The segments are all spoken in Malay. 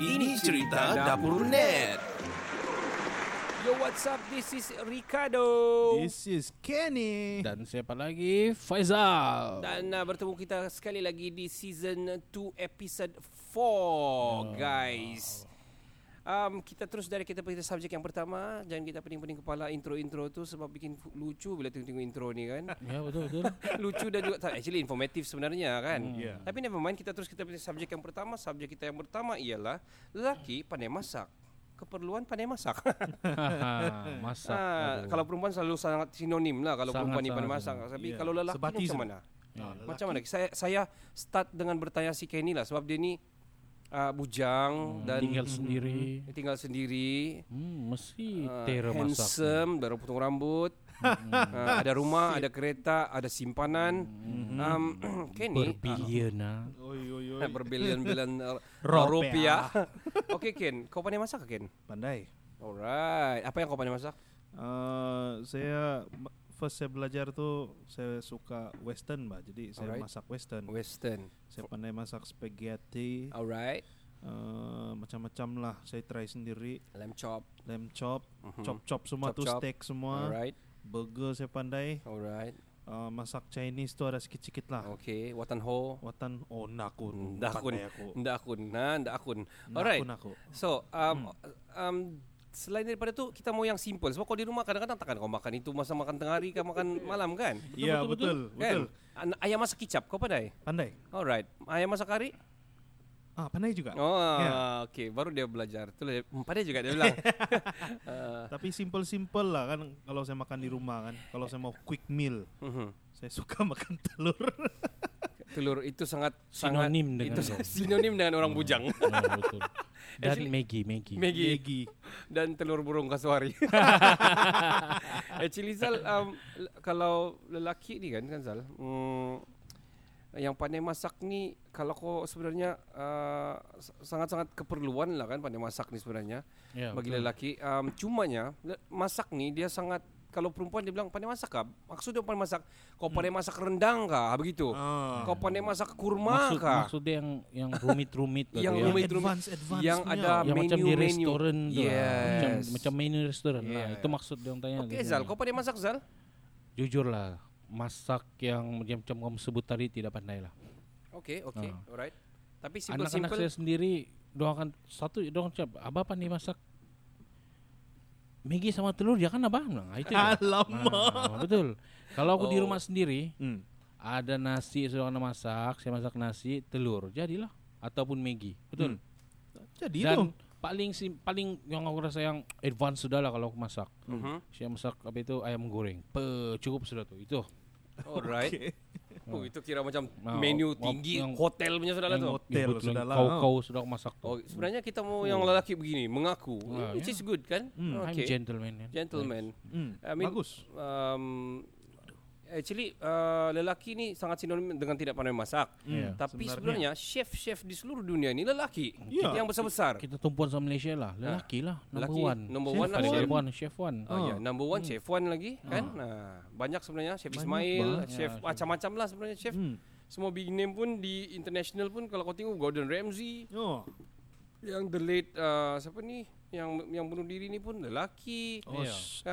Ini cerita Dapur Net. Yo, what's up? This is Ricardo. This is Kenny. Dan siapa lagi? Faizal. Dan bertemu kita sekali lagi di Season 2 Episode 4, guys. Kita terus dari kita subjek yang pertama. Jangan kita pening-pening kepala intro-intro tu, sebab bikin lucu bila tengok intro ni kan. Ya, betul-betul. Lucu dan juga actually informatif sebenarnya kan. Tapi never mind, kita terus kita pilih subjek yang pertama. Subjek kita yang pertama ialah lelaki pandai masak. Keperluan pandai masak. Masak. Kalau perempuan selalu sangat sinonim lah. Kalau sangat, perempuan ni pandai masak. Tapi kalau lelaki ni macam mana? Macam mana? Saya start dengan bertanya si Kenny lah. Sebab dia ni bujang dan tinggal sendiri. Mesti tera masak. Handsome, baru potong rambut. Ada rumah, ada kereta, ada simpanan. Kenny berbilion-bilion rupiah. Okay, Ken, kau pandai masak ke, Ken? Pandai. Alright. Apa yang kau pandai masak? Saya belajar tu, saya suka western, bah. Jadi saya masak western. Saya pandai masak spaghetti. Alright. Macam-macam lah. Saya try sendiri. Lamb chop. Chop-chop semua tu, steak semua. Alright. Burger saya pandai. Alright. Masak Chinese tu ada sikit-sikit lah. Okay. Watan ho. Oh, nakun. Alright. So, selain daripada tu, kita mau yang simple. Sebab kau di rumah kadang-kadang takkan kau makan itu masa makan tengah hari ke makan malam kan? Ya, betul. Kan? Ayam masak kicap, kau pandai? Pandai. Alright. Ayam masak kari? Pandai juga. Okay. Baru dia belajar. Itulah, pandai juga dia bilang. Tapi simple-simple lah kan. Kalau saya makan di rumah kan, kalau saya mau quick meal, saya suka makan telur. Telur itu sangat sinonim dengan orang bujang. Betul. Dan Maggi. Dan telur burung kasuari. Actually Zal, kalau lelaki ni kan Zal, yang pandai masak ni, kalau kau sebenarnya sangat-sangat keperluan lah kan pandai masak ni sebenarnya, bagi lelaki. Cumanya masak ni dia sangat, kalau perempuan dia bilang pandai masak kah? Maksud dia pandai masak, kau pandai masak rendang kah? Begitu. Kau pandai masak kurma kah? Maksud dia yang rumit-rumit. Advance yang ada menu-menu. Macam di restoran tu lah. Macam menu restoran lah. Itu maksud dia yang tanya. Okay Zal, kau pandai masak Zal? Jujur lah, masak yang macam kamu sebut tadi tidak pandai lah. Okay. Alright. Tapi simple-simple. Anak-anak saya sendiri, dorang cakap, abah pandai masak Maggi sama telur, dia kan abang bilang itu ya. Betul. Kalau aku di rumah sendiri, ada nasi sudah nak masak, saya masak nasi, telur, jadilah, ataupun Maggi. Betul. Jadi dong. Paling yang aku rasa yang advance sudahlah kalau aku masak. Saya masak apa itu ayam goreng. Cukup sudah tu. Itu. Alright. Okay. Itu kira macam menu tinggi hotel punya sudahlah tu. Hotel sudahlah. Kau sudah masak. Sebenarnya kita mau yang lelaki begini mengaku. Which is good kan? Okay. I'm gentleman. Bagus. Actually lelaki ni sangat sinonim dengan tidak pandai masak. Tapi sebenarnya chef-chef di seluruh dunia ni lelaki. Kita yang besar-besar. Kita tumpuan sama Malaysia lah. Lelaki lah. Number one chef one. Number one chef one lagi kan. Banyak sebenarnya chef Ismail, chef macam-macam lah sebenarnya chef. Semua big name pun di international pun kalau kau tengok, Gordon Ramsay. Yang the late siapa ni yang bunuh diri ni pun lelaki.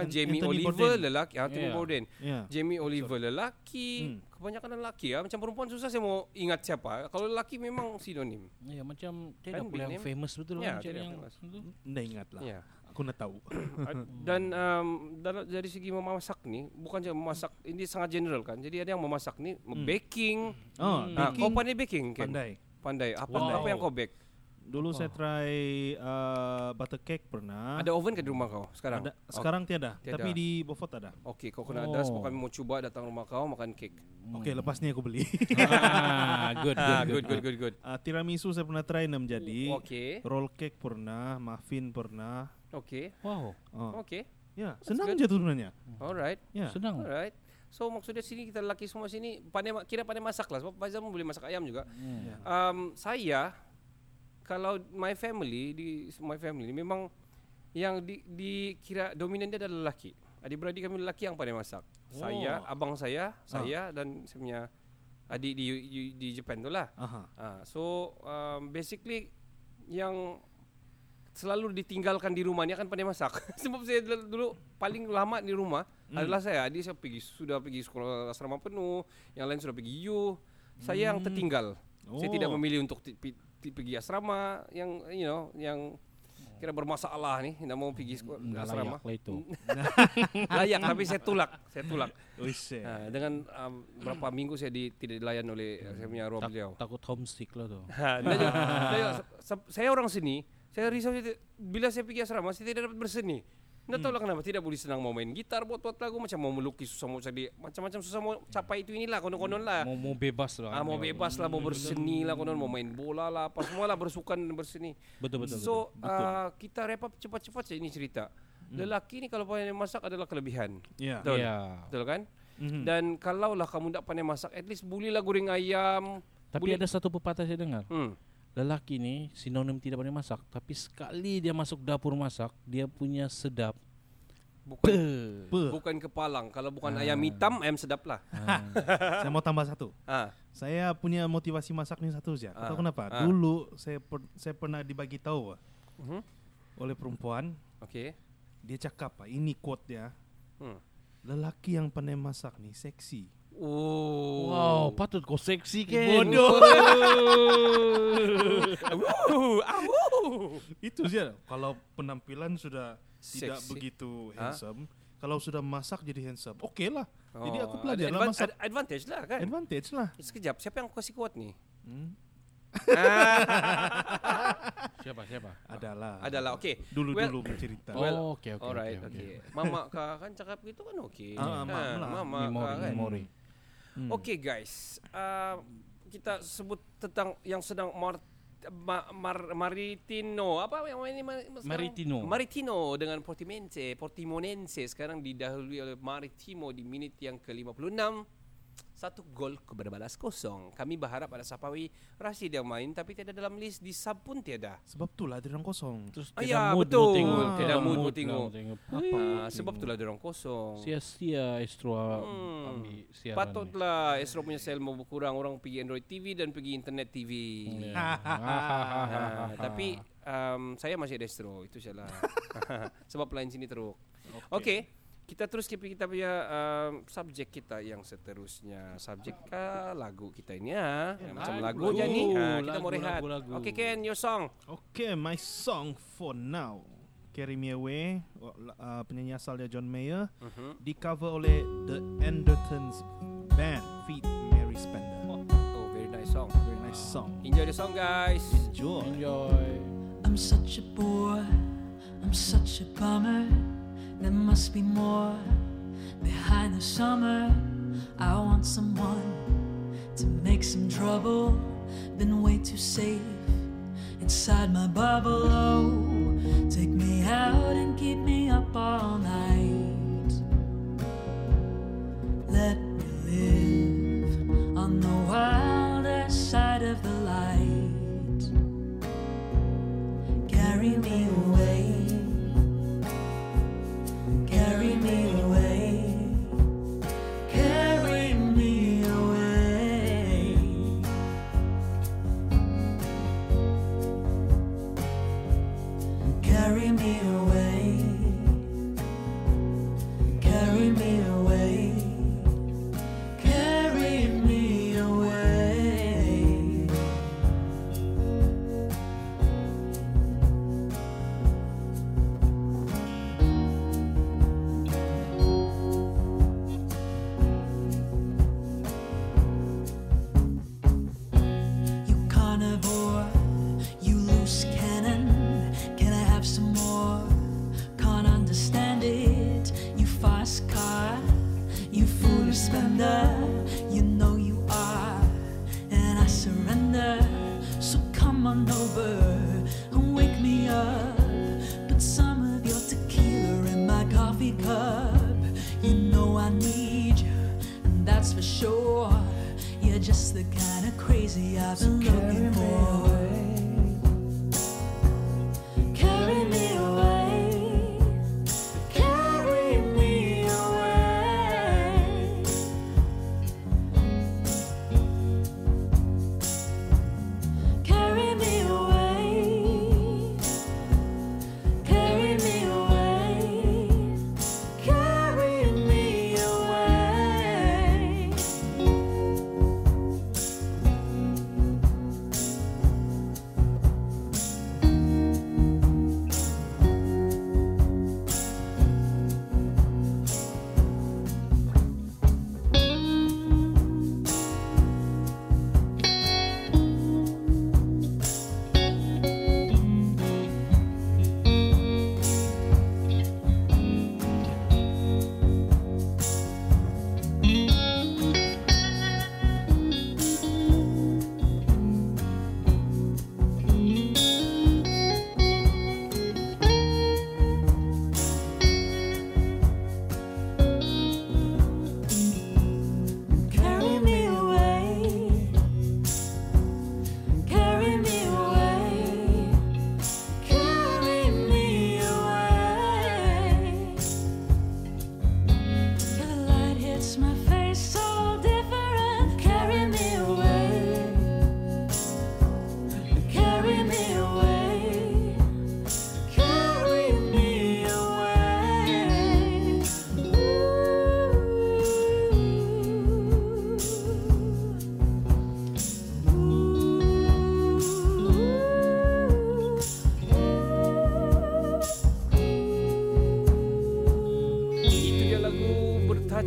Jamie Oliver lelaki. Anthony Bourdain. Jamie Oliver lelaki. Kebanyakan lelaki . Macam perempuan susah saya mau ingat siapa. Kalau lelaki memang sinonim. Macam tidak boleh yang famous betul lah. Tidak ingat lah. Aku nak tahu. Dan dari segi memasak ni, bukan saja memasak, ini sangat general kan. Jadi ada yang memasak ni baking. Kau pandai baking kan? Pandai. Apa yang kau bake? Dulu saya try butter cake pernah. Ada oven ke di rumah kau sekarang? Ada. Sekarang tiada. Tapi di Beaufort ada. Okay, kau kena ada sebab kami mau cuba datang rumah kau makan cake. Okay, lepas ni aku beli. Good. Tiramisu saya pernah try, 6 jadi. Okay. Roll cake pernah, muffin pernah. Okay. Wow. Okay. Ya, senang je tu sebenarnya. Alright. Yeah. Senang. Alright. So maksudnya sini kita lelaki semua sini pandai masak lah. Sebab Faizal pun boleh masak ayam juga. Saya, kalau my family memang yang dikira dominan dia adalah lelaki. Adik-beradik kami lelaki yang pandai masak. Saya, abang saya dan saya punya adik di Jepun tu lah. So basically yang selalu ditinggalkan di rumah. Ni akan pandai masak. Sebab saya dulu paling lama di rumah adalah saya. Adik saya pergi, sudah pergi sekolah asrama penuh. Yang lain sudah pergi U. Saya yang tertinggal. Oh. Saya tidak memilih untuk pergi asrama yang you know, yang kira bermasalah ni, tidak mau pergi asrama. Layak itu. Layak tapi saya tulak. Dengan berapa minggu saya tidak dilayan oleh saya punya arwah beliau. Takut homesick lah tu. Saya orang sini, saya risau bila saya pergi asrama saya tidak dapat berseni. Tidak tahu lah kenapa, tidak boleh senang mau main gitar, buat lagu, macam mau melukis, susah mau cari, macam-macam susah mau capai itu inilah, konon-konon lah. Mau bebas lah. Mau bebas lah, mau berseni lah, konon mau main bola lah, apa semua lah, bersukan berseni. Betul. So, kita repap cepat-cepat saja ini cerita. Lelaki ni kalau pandai masak adalah kelebihan. Ya. Betul kan? Dan kalaulah kamu tak pandai masak, at least bolehlah goreng ayam. Tapi ada satu pepatah saya dengar. Lelaki ni sinonim tidak pandai masak, tapi sekali dia masuk dapur masak, dia punya sedap. Bukan kepalang. Kalau bukan ayam hitam, ayam sedap lah. Saya mau tambah satu. Saya punya motivasi masak ni satu saja. Tahu kenapa? Dulu saya pernah dibagi tahu oleh perempuan. Okay. Dia cakap, ini quote dia. Lelaki yang pandai masak ni seksi. Oh. Wow, patut kau seksi ke? Bodoh. Itu dia. Kalau penampilan sudah seksi, tidak begitu handsome, kalau sudah masak jadi handsome, okay lah. Jadi aku belajar lah masak. Advantage lah kan? Advantage lah. Sekejap, siapa yang kasih kuat ni? Siapa? Adalah. Okay. Dulu bercerita. Okay. Alright. Mama kah kan cakap gitu kan okay. Mama kan. Okay guys, kita sebut tentang yang sedang Maritino. Apa yang ini? Maritino dengan Portimonense sekarang didahului oleh Maritimo di minit yang ke-56. 1-0. Kami berharap ada Sapawi Rashid yang main, tapi tiada dalam list. Di sub pun tiada. Sebab itulah dia orang kosong. Terus tiada mood tengok. Tiada mood tengok. Sebab itulah dia orang kosong. Sia-sia Astro ambil siaran. Patutlah Astro punya sel mau berkurang. Orang pergi Android TV dan pergi internet TV. Tapi saya masih ada Astro. Itu salah. Sebab lain sini teruk. Okay. Kita terus kita punya subjek kita yang seterusnya. Subjek lagu kita ini macam lagunya ni. Kita mau rehat. Okay Ken, your song. Okay, my song for now, Carry Me Away. Penyanyi asalnya John Mayer. Di cover oleh The Andertons Band feat Mary Spender. Oh, very nice song. Enjoy the song guys. Enjoy. I'm such a bore, I'm such a bummer. There must be more behind the summer. I want someone to make some trouble. Been way too safe inside my bubble. Oh, take me out and keep me up all night. Let me live on the wilder side of the light. Carry me away.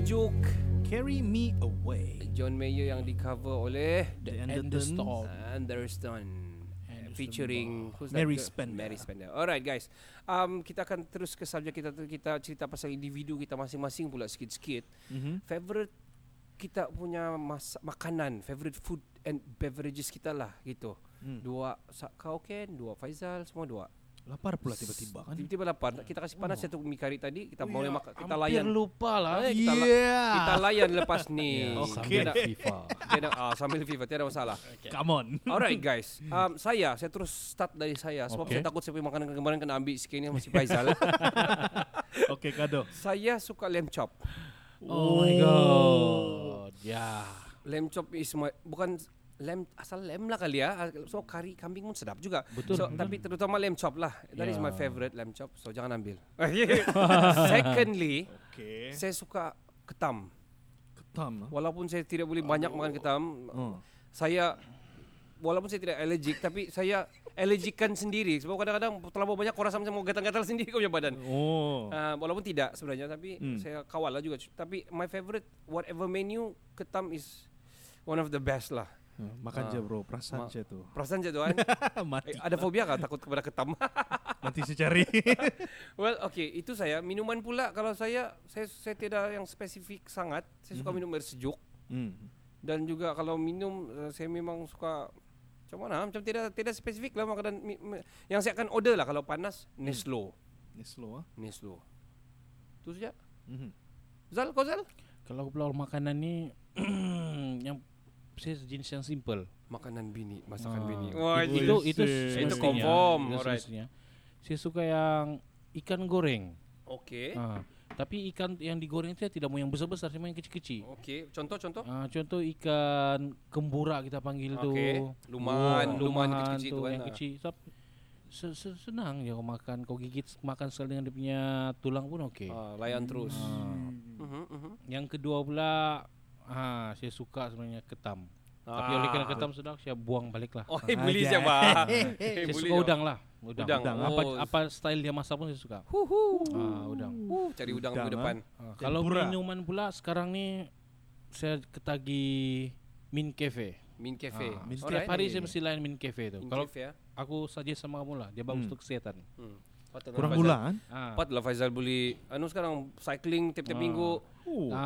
tajuk Carry Me Away, John Mayer yang di-cover oleh The Andertons featuring Mary Spender. Alright guys, kita akan terus ke subjek kita cerita pasal individu kita masing-masing pula sikit-sikit. Favorite kita punya makanan, favorite food and beverages kita lah gitu. Dua kau Ken, dua Faizal, semua dua. Lapar pula tiba-tiba kan. Tiba-tiba lapar. Kita kasih panas satu mi kari tadi, kita boleh makan, kita layan. Hampir lupa lah. Kita layan lepas ni. Okay. Tiada FIFA. Sambil FIFA tiada masalah. Okay. Come on. Alright guys. Saya terus start dari saya sebab saya takut saya punya makanan kemarin kena ambil sikit ni masih Faizal. Okay, kado. Saya suka lamb chop. Oh my god. Yeah. Lamb chop is my asal lem lah kali ya. So kari kambing pun sedap juga. Betul. So, tapi terutama lamb chop lah. That is my favorite, lamb chop. So jangan ambil. Secondly, saya suka ketam. Ketam? Walaupun saya tidak boleh banyak makan ketam, saya walaupun saya tidak allergic, tapi saya allergickan sendiri. Sebab kadang-kadang terlalu banyak korang macam mau gatal-gatal sendiri ke punya badan. Walaupun tidak sebenarnya, tapi saya kawal lah juga. Tapi my favorite, whatever menu, ketam is one of the best lah. Makan je bro, perasan je tu. Perasan je tu kan. Ada fobia kah takut kepada ketam? Nanti saya cari. Well, okay, itu saya. Minuman pula, kalau saya tidak yang spesifik sangat. Saya suka minum air sejuk. Dan juga kalau minum, saya memang suka macam mana? Macam tidak spesifik lah makanan. Yang saya akan order lah kalau panas, Neslo. Neslo. Itu saja. Zal, kau Zal? Kalau aku pula makanan ni yang saya jenis yang simple. Makanan bini, masakan bini. Wah, itu confirm. Alright. Saya suka yang ikan goreng. Okey. Tapi ikan yang digoreng saya tidak mau yang besar-besar, saya mau yang kecil-kecil. Okey, contoh. Contoh ikan kembura kita panggil tu. Luman kecil-kecil tu kan. Yang kecil. Senang je kau makan, kau gigit makan sekali dengan dia punya tulang pun okey. Layan terus. Yang kedua pula saya suka sebenarnya ketam. Tapi oleh kerana ketam sedap, saya buang baliklah. Oh, boleh siapa? Saya suka udang lah. Udang. Apa style dia masak pun saya suka. Udang. Cari udang ke depan. Kalau minuman pula sekarang ni saya ketagi Min Kafe. Setiap hari saya mesti layan Min Kafe tu. Kalau aku saja sama kamu lah, dia bagus untuk kesihatan. Kurang gula kan? Patutlah Faizal boleh sekarang cycling tiap-tiap minggu.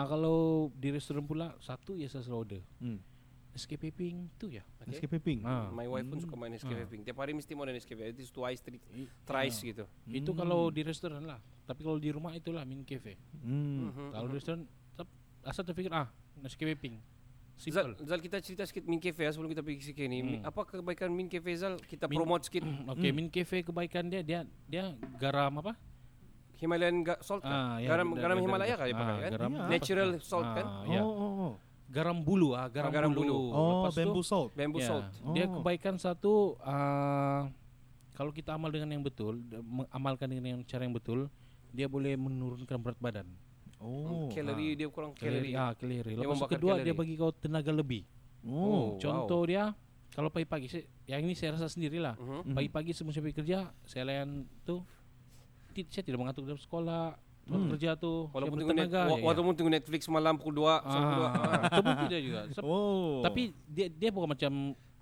Kalau di restoran pula, satu ya saya selalu order Nescafe Pink tu ya. Nescafe Pink. My wife pun suka main Nescafe Pink. Tiap hari mesti makan Nescafe. Itu twice gitu. Itu kalau di restoran lah. Tapi kalau di rumah itulah Min Kafe. Kalau di restoran asal terfikir Nescafe Pink. Zal, kita cerita sikit Min Kafe sebelum kita pergi sikit ni. Apa kebaikan Min Kafe Zal? Kita promote sikit. Okey, Min Kafe kebaikan dia garam apa? Himalayan salt kan? Garam Himalaya kan dia pakai kan? Natural salt kan? Garam bulu. Lepas bamboo salt. Bamboo salt. Dia kebaikan satu, kalau kita amal dengan yang betul, mengamalkan dengan cara yang betul, dia boleh menurunkan berat badan. Kalori dia kurang kalori. Kalori. Lepas kedua dia bagi kau tenaga lebih. Contoh dia kalau pagi-pagi yang ini saya rasa sendirilah. Pagi-pagi sebelum saya pergi kerja, saya layan tu. Saya tidak mengatur dalam sekolah, kerja tu. Walaupun tunggu Netflix malam pukul 2 sampai 2. Tapi tidak juga. Tapi dia bukan macam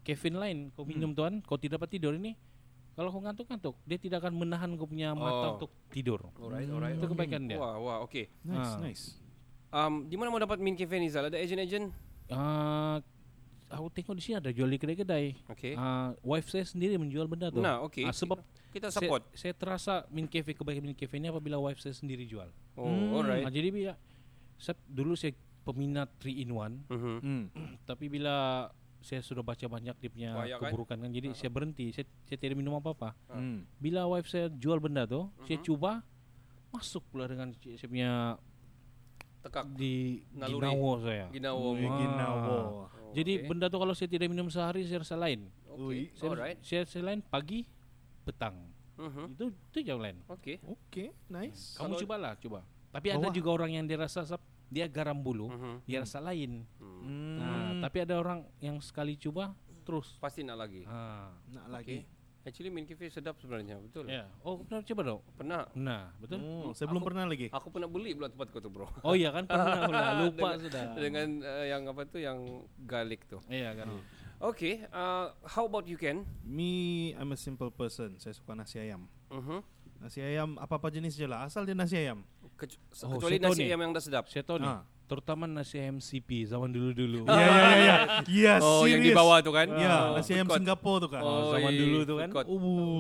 caffeine lain. Kau minum tuan, kau tidak dapat tidur ini. Kalau kau ngantuk, dia tidak akan menahan kau punya mata untuk tidur. Alright. Itu kebaikan dia. Wah, okey. Nice. Di mana mau dapat Min Kafe ni Zal? Ada agent-agent? Aku tengok di sini ada jual di kedai-kedai. Okay. Wife saya sendiri menjual benda tu. Nah, okey. Sebab kita support. Saya terasa Min Kafe, kebaikan Min Kafe ni apabila wife saya sendiri jual. Alright. Jadi bila dulu saya peminat 3-in-1. Tapi bila saya sudah baca banyak dia punya keburukan kan. Jadi saya berhenti. Saya tidak minum apa-apa. Bila wife saya jual benda tu, saya cuba masuk pula dengan saya punya tekak di naluri. Ginawo. Jadi benda tu kalau saya tidak minum sehari, saya rasa lain. Okay. Saya lain pagi, petang. Itu jauh lain. Okay. Nice. Kamu cubalah. Tapi ada juga orang yang dirasa dia garam bulu, dia rasa lain. Tapi ada orang yang sekali cuba terus pasti nak lagi. Actually Min Kafe sedap sebenarnya, betul? Ya. Yeah. Oh, pernah coba dong? Pernah. Pernah, betul? Saya belum pernah lagi. Aku pernah beli pula tempat kau tu, bro. Oh iya kan, pernah pula. Lupa dengan, sudah. Dengan yang apa tu, yang garlic tu. Iya, yeah, garlic. Okay, how about you, Ken? Me, I'm a simple person. Saya suka nasi ayam. Nasi ayam apa-apa jenis je lah, asal dia nasi ayam. Kecuali nasi ayam yang dah sedap. Setoni. Terutama nasi ayam CP zaman dulu-dulu. Ya, oh, serius. Yang di bawah tu kan? Ya, yeah, nasi ayam Singapura tu kan. Oh, zaman dulu tu kan.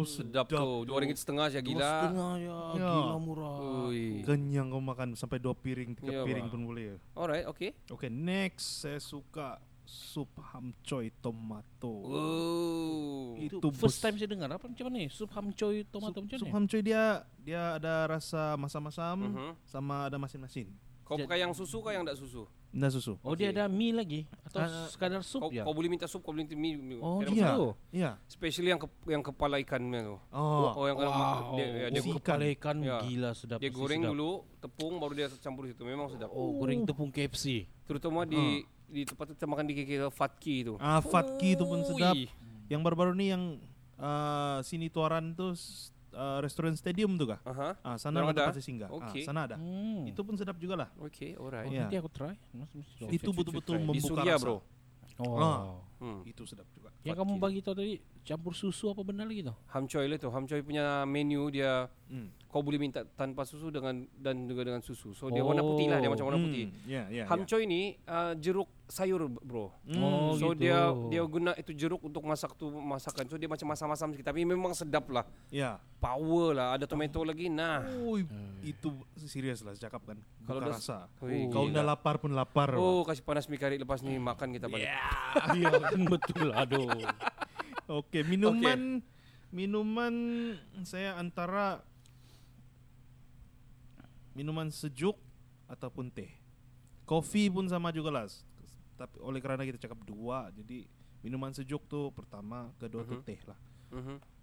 Sedap tu. RM2.50 ya, gila. RM2.50 ya, gila murah. Kenyang kau makan sampai 2 piring, 3 piring pun boleh. Alright, okay. Okay, next saya suka sup hamchow tomato. Itu first time saya dengar. Apa macam mana ni? Sup hamchow tomato macam mana? Sup hamchow dia ada rasa masam-masam sama ada masin-masin. Kau pakai yang susu ke yang tak susu? Tak susu. Oh, okay. Dia ada mie lagi atau sekadar sup ya? Kau boleh minta sup, kau boleh minta mie. Oh, dia. Yeah. Especially yang kepala ikannya tu. Oh, yang dia kepala ikan gila sedap. Dia goreng sedap dulu tepung baru dia campur situ. Memang sedap. Oh, goreng tepung KFC. Terutama di tempat kita makan di KK Fatki tu. Fatki tu pun sedap. Yang baru-baru ni yang sini Tuaran tu restoran stadium tu kah? Sana ada tempat saya singgah. Okay. Sana ada. Itu pun sedap jugalah. Okay, alright. Nanti aku try. Itu betul-betul membuka rasa. Di Suria, bro. Itu sedap juga. Yang kamu bagi tahu tadi campur susu apa benda lagi tu? Hamchow itu. Hamchow punya menu dia kau boleh minta tanpa susu dan juga dengan susu. So dia warna putih lah, dia macam warna putih. Hamchow ini jeruk sayur, bro. So gitu. dia guna itu jeruk untuk masakan. So dia macam masam-masam sikit tapi memang sedap lah. Power lah, ada tomato lagi. Nah. Itu serius lah cakap kan. Kalau dah rasa. Kau dah lapar pun lapar. Kasih panas mi kari lepas ni makan kita balik. Ya, betul. Aduh. Okey, minuman saya antara minuman sejuk ataupun teh. Kopi pun sama juga lah. Tapi oleh kerana kita cakap dua, jadi minuman sejuk tu pertama, kedua tu teh lah.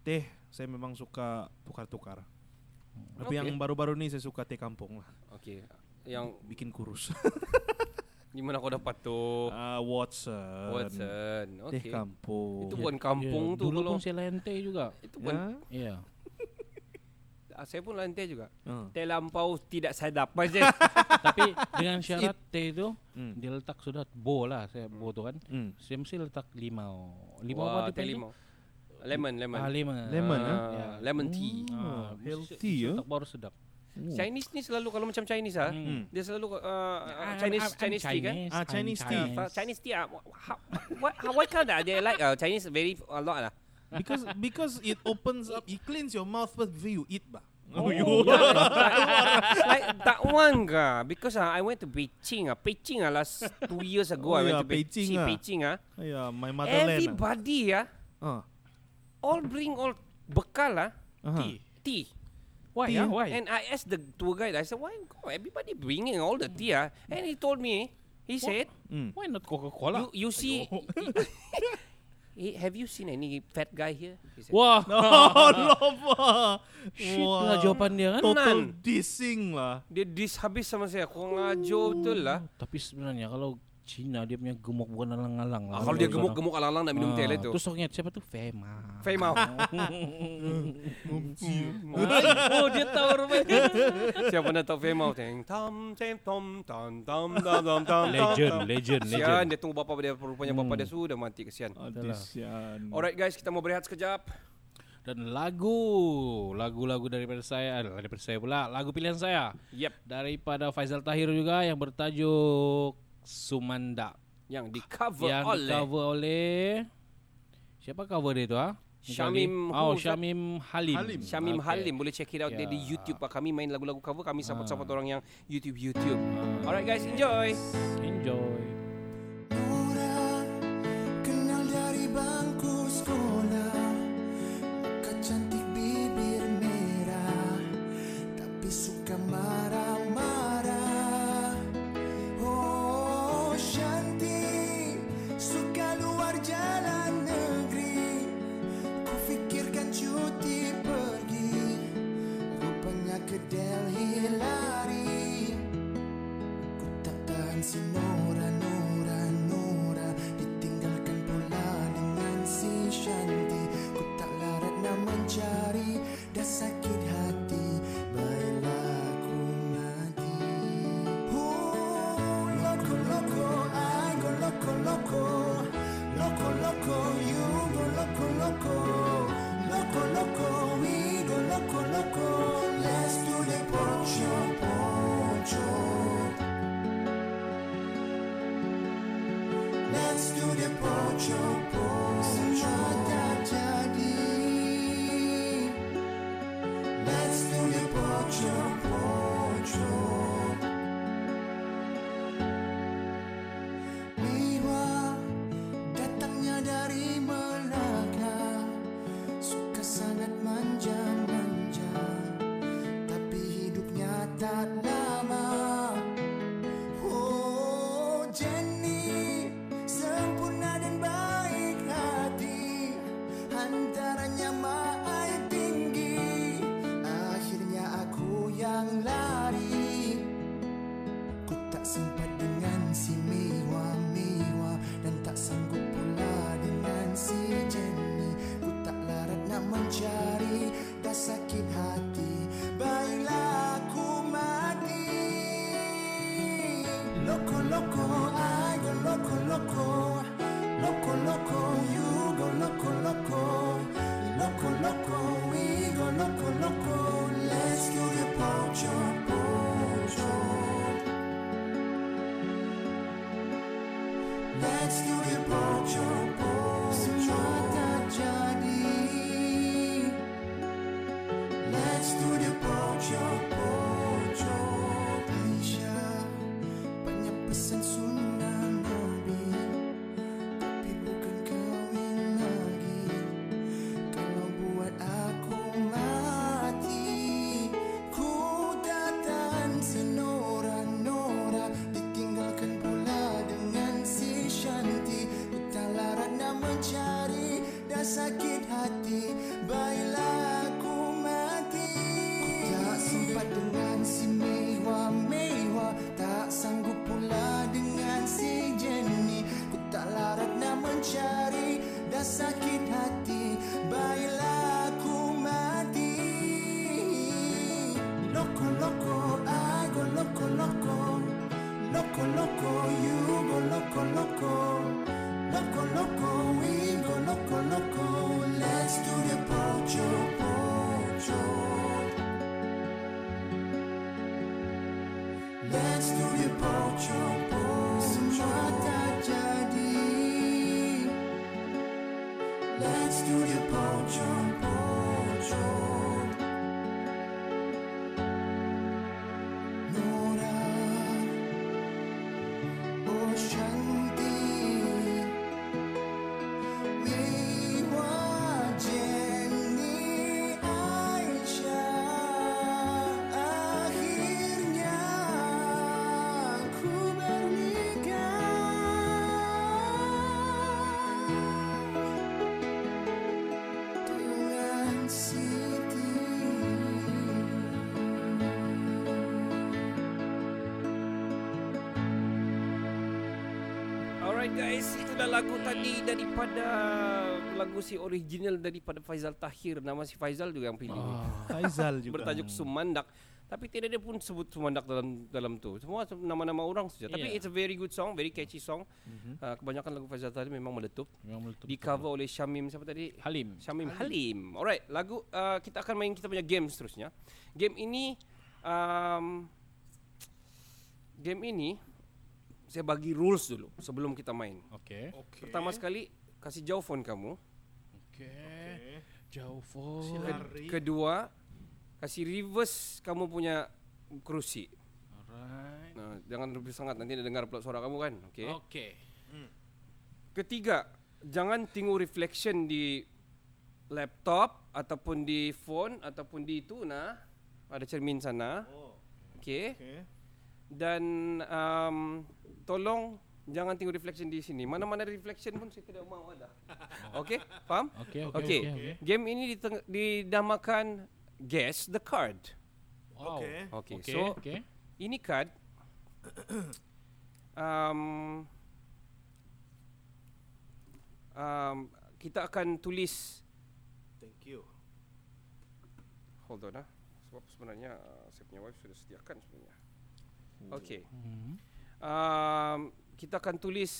Teh saya memang suka tukar-tukar. Tapi yang baru-baru ni saya suka teh kampung lah. Okey. Yang bikin kurus. Di mana kau dapat tu? Watson. Okey. Teh kampung. Itu bukan kampung tu. Dulu pun saya layan teh juga. Itu pun. Ya. Saya pun lantai juga. Teh lampau tidak sedap. Tapi dengan syarat teh itu dia letak sudah bola saya tu kan. Saya mesti letak limau apa teh limau. Lemon. Lemon tea. Healthy ya. Letak baru sedap. Chinese ni selalu kalau macam Chinese dia selalu Chinese tea kan? Chinese tea. Why can't they like Chinese very a lot lah? Because it opens up, it cleans your mouth first before you eat bah. Like that one ga. Because I went to Beijing. Beijing last 2 years ago. I went to Beijing. Beijing my motherland. Everybody all bring all bekal tea. Why? Why? And I asked the tour guide. I said, "Why God, everybody bringing all the tea?" And he told me, he said, "Why not Coca-Cola?" You see. Have you seen any fat guy here? Wah, lama. Shit lah jawapan dia kan. Total dissing lah. Dia diss habis sama saya. Kau ngajo betul lah. Tapi sebenarnya kalau Cina dia punya gemuk bukan alang-alang lah. Kalau dia gemuk-gemuk alang-alang nak minum teh lah tu. Terus sok ingat siapa tu? Fema. Oh dia tahu rupanya. Siapa nak tahu Fema? Legend. Kesian dia tunggu bapa dia, rupanya bapa dia sudah mati, kesian. Alright guys, kita mau berehat sekejap. Dan lagu daripada saya pula, lagu pilihan saya. Yep. Daripada Faizal Tahir juga yang bertajuk Sumandak, yang di cover oleh siapa cover dia tu Syamim Halim. Boleh check it out dia di YouTube. Kami main lagu-lagu cover, kami support orang yang YouTube. Alright guys, enjoy. Orang kenal dari bangku sekolah, muka cantik bibir merah, tapi suka marah-marah. Kedel hilari, ku tak tahan si Nora. Darahnya main tinggi, akhirnya aku yang lari. Ku tak sempat dengan si Miwa-Miwa, dan tak sanggup pula dengan si Jenny. Ku tak larat nak mencari, dah sakit hati, baiklah aku mati. Loko-loko, I go loko-loko, loko-loko, you go loko-loko, loko-loko, we go loko-loko. Let's go to Pocho, Pocho. Let's go to Pocho, Pocho. Semua tak jadi. Let's go to Pocho, Pocho. Malaysia banyak pesan sunyi. Sakit hati, baiklah aku mati. Ku tak sempat dengan si Mewah-Mewah, tak sanggup pula dengan si Jenny. Ku tak larat nak mencari, dah sakit hati, baiklah aku mati. Loko-loko, I go loko-loko, loko-loko, you go loko-loko, loko loko, we go loko loko. Let's do the pocho pocho. Let's do the pocho pocho. Semua tak jadi. Let's do the pocho pocho. Nora, oh Shanti. Guys, itulah lagu tadi daripada lagu si original daripada Faizal Tahir. Nama si Faizal juga yang pilih. Faizal juga. Bertajuk Sumandak. Tapi tidak ada pun sebut Sumandak dalam tu. Semua nama-nama orang saja. Tapi it's a very good song, very catchy song. Kebanyakan lagu Faizal Tahir memang meletup. Di cover oleh Syamim siapa tadi? Halim. Syamim Halim. Alright, lagu kita akan main kita punya game seterusnya. Game ini saya bagi rules dulu sebelum kita main. Okay. Pertama sekali kasih jauh phone kamu. Okay. Jauh phone. Kedua kasih reverse kamu punya kerusi. Alright. Nah, jangan lebih sangat nanti dia dengar pula suara kamu kan. Okay. Ketiga, jangan tengok reflection di laptop ataupun di phone ataupun di itu nah. Ada cermin sana. Okay. Dan tolong jangan tengok reflection di sini. Mana-mana reflection pun saya tidak mahu ada. Okay, faham? Okay. Game ini didamakan Guess the Card. Wow. Okay. So ini card kita akan tulis. Thank you. Hold on lah. Sebab sebenarnya saya punya wife sudah sediakan sebenarnya. Kita akan tulis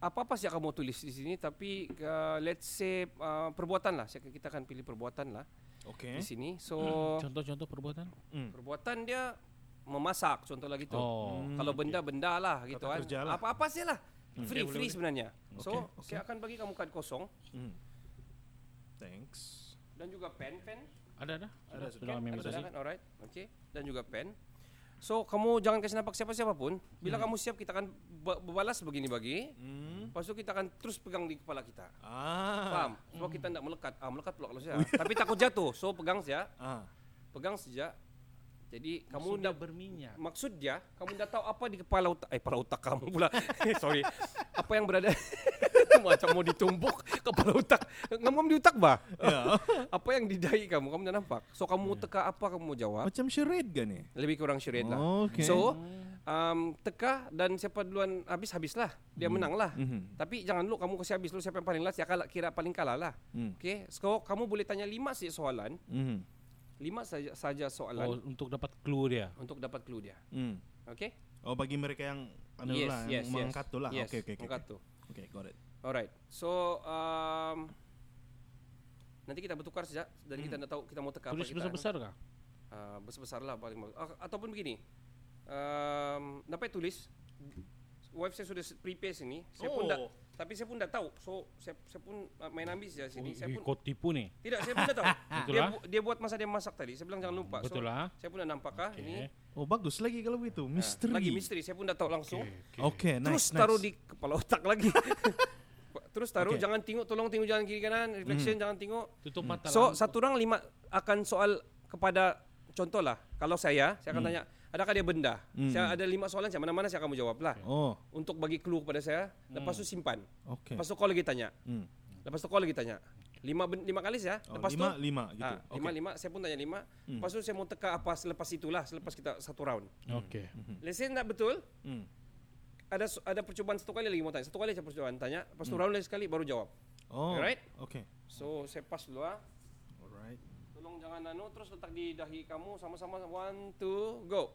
apa-apa saya akan mau tulis di sini. Tapi let's say perbuatan lah. Kita akan pilih perbuatan lah di sini. So contoh-contoh perbuatan. Perbuatan dia memasak, contoh lah gitu. Kalau benda-benda lah gitu kan. Apa-apa saja lah. Free sebenarnya. So saya akan bagi kamu kad kosong. Thanks. Dan juga pen. Ada. Sudah kan? Alright. Dan juga pen. So kamu jangan kasih nampak siapa-siapa pun. Bila kamu siap kita akan berbalas begini-bagi. Lepas tu kita akan terus pegang di kepala kita. Faham? Sebab kita tidak melekat. Melekat pula kalau saya. Tapi takut jatuh. So pegang saja. Pegang saja. Jadi kamu maksud dah berminyak. Maksud dia kamu dah tahu apa di kepala otak kepala otak kamu pula. Sorry. Apa yang berada macam mau ditumbuk kepala otak. Ngam-ngam di otak bah. Yeah. Apa yang di dahi kamu, kamu dah nampak. So kamu teka apa kamu jawab? Macam charade ke ni? Lebih kurang charade lah. Okay. So teka dan siapa duluan habislah. Dia menanglah. Mm-hmm. Tapi jangan dulu kamu kasi habis dulu siapa yang paling last, siapa kira paling kalah lah. Mm. Okey. So kamu boleh tanya 5 saja soalan. Mhm. 5 saja soalan untuk dapat clue dia. Untuk dapat clue dia. Hmm. Okey? Oh, bagi mereka yang yang mengangkat tu lah. Okey. Mengangkat tu. Okey, got it. Alright. So, nanti kita bertukar saja. Jadi kita tak tahu kita mau teka apa kita. Besar-besar kah? Besar-besar lah paling bagus. Ataupun begini. Dapat tulis. Wife saya sudah prepare sini. Saya pun dah tapi saya pun dah tahu. So saya pun main ambis je sini. Saya pun kau tipu ni. Tidak, saya pun dah tahu. dia buat masa dia masak tadi. Saya bilang jangan lupa. So saya pun dah nampak ini. Oh, bagus lagi kalau begitu. Misteri. Lagi misteri. Saya pun dah tahu langsung. Okay, terus nice. Taruh di kepala otak lagi. Terus taruh jangan tengok, tolong tengok jangan kiri kanan. Reflection jangan tengok. Tutup mata. So satu orang 5 akan soal kepada contohlah. Kalau saya akan tanya adakah dia benda? Saya ada 5 soalan, saya mana-mana saya akan menjawab lah. Oh. Untuk bagi clue kepada saya. Lepas tu simpan. Okay. Lepas tu kau lagi tanya. Lepas tu kau lagi tanya. 5 kali saya. Lepas tu 5 gitu. 5 saya pun tanya 5. Lepas tu saya mau teka apa selepas itulah, selepas kita satu round. Okey. Lesen tak betul? Ada percubaan satu kali lagi mau tanya. Satu kali saya percubaan tanya, lepas tu round lagi sekali baru jawab. Oh. Alright? Okay. So saya pass dulu ah. Alright. Tolong jangan terus letak di dahi kamu sama-sama 1, 2, go.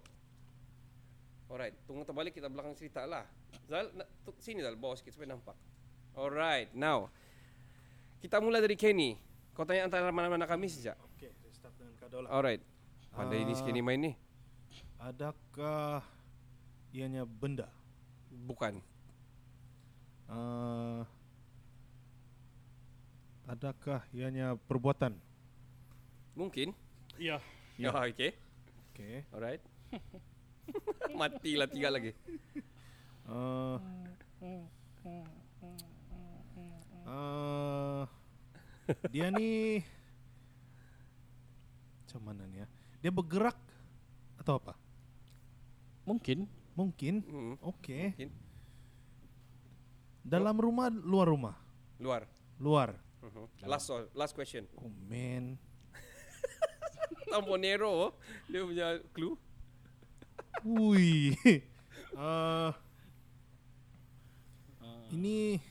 Alright, tunggu terbalik kita belakang cerita lah. Zal, sini Zal, bawah sikit supaya nampak. Alright, now kita mula dari Kenny. Kau tanya antara mana-mana kami sejak. Okay, start dengan Kado lah. Alright, pandai ini si Kenny main ni. Adakah ianya benda? Bukan. Adakah ianya perbuatan? Mungkin. Ya. Okay. Alright. Matilah 3 lagi. Dia ni macam mana ni ya? Dia bergerak atau apa? Mungkin. Okay. Mungkin. Dalam rumah, luar rumah? Luar. Last question. Oh man. Tambonero dia punya clue. Ui. Ini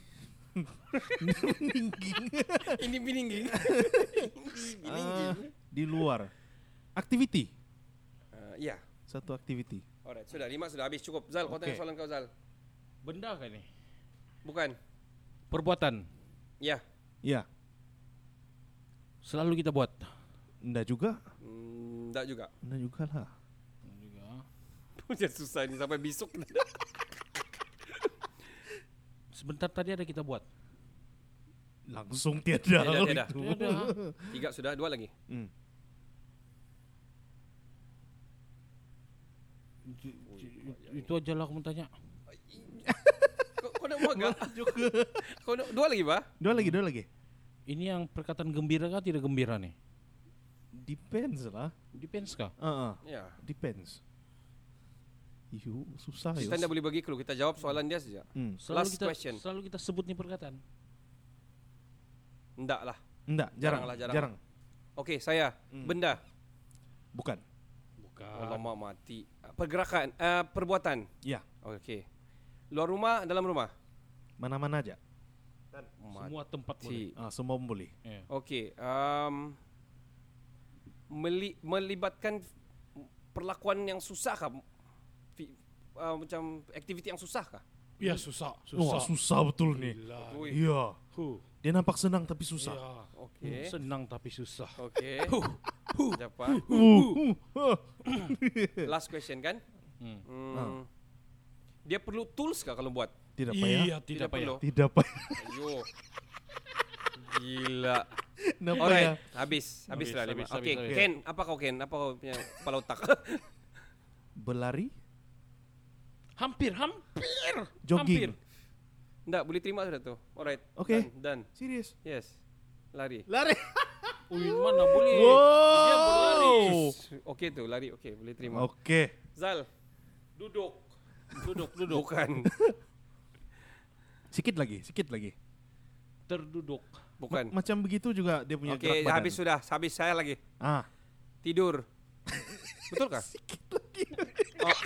bininging. Di luar. Aktiviti. Ya. Satu aktiviti. Alright, sudah 5 sudah habis cukup. Zal, kau tanya soalan kau Zal. Benda kan ni? Bukan. Perbuatan. Ya. Selalu kita buat. Nggak juga lah. Jangan susah ini sampai besok. Sebentar tadi ada kita buat. Langsung tiada. 3 sudah, 2 lagi. Itu aja lah kamu tanya. Kau nak buat gak? Kau nak 2 lagi bah? 2 lagi. Ini yang perkataan gembira kah tidak gembira nih? Depends lah. Depends kah? Yeah. Depends. Iyu susah ya. Kita tidak boleh bagi clue. Kita jawab soalan dia saja. Selalu kita sebut ni perkataan. Enggak, jarang. Okey, saya benda. Bukan. Lama mati. Pergerakan, perbuatan. Ya. Okey. Luar rumah, dalam rumah. Mana-mana aja. Dan semua tempat boleh. Semua boleh. Yeah. Okey. Melibatkan perlakuan yang susah kah? Macam aktiviti yang susah kah? Ya, susah. Wah, susah betul ni. Ya. Dia nampak senang tapi susah. Ya. Okay. Senang tapi susah. Okay. Dapat. Last question kan? Dia perlu tools kah kalau buat? Tidak payah. Iya, tidak payah. Ayo. Gila. Alright, habislah. Okey, Ken, apa kau punya kepala otak? Berlari? Hampir. Jogging. Enggak, boleh terima sudah tu. Alright. Okay. Done. Serius? Yes. Lari. Ui, mana boleh. Wow. Dia berlaris. Okey tu, lari. Okey, boleh terima. Okey. Zal, duduk. Bukan. Sikit lagi. Terduduk. Bukan. Macam begitu juga dia punya gerak badan. Okey, habis saya lagi. Ah. Tidur. Betulkah? Sikit lagi. Oh.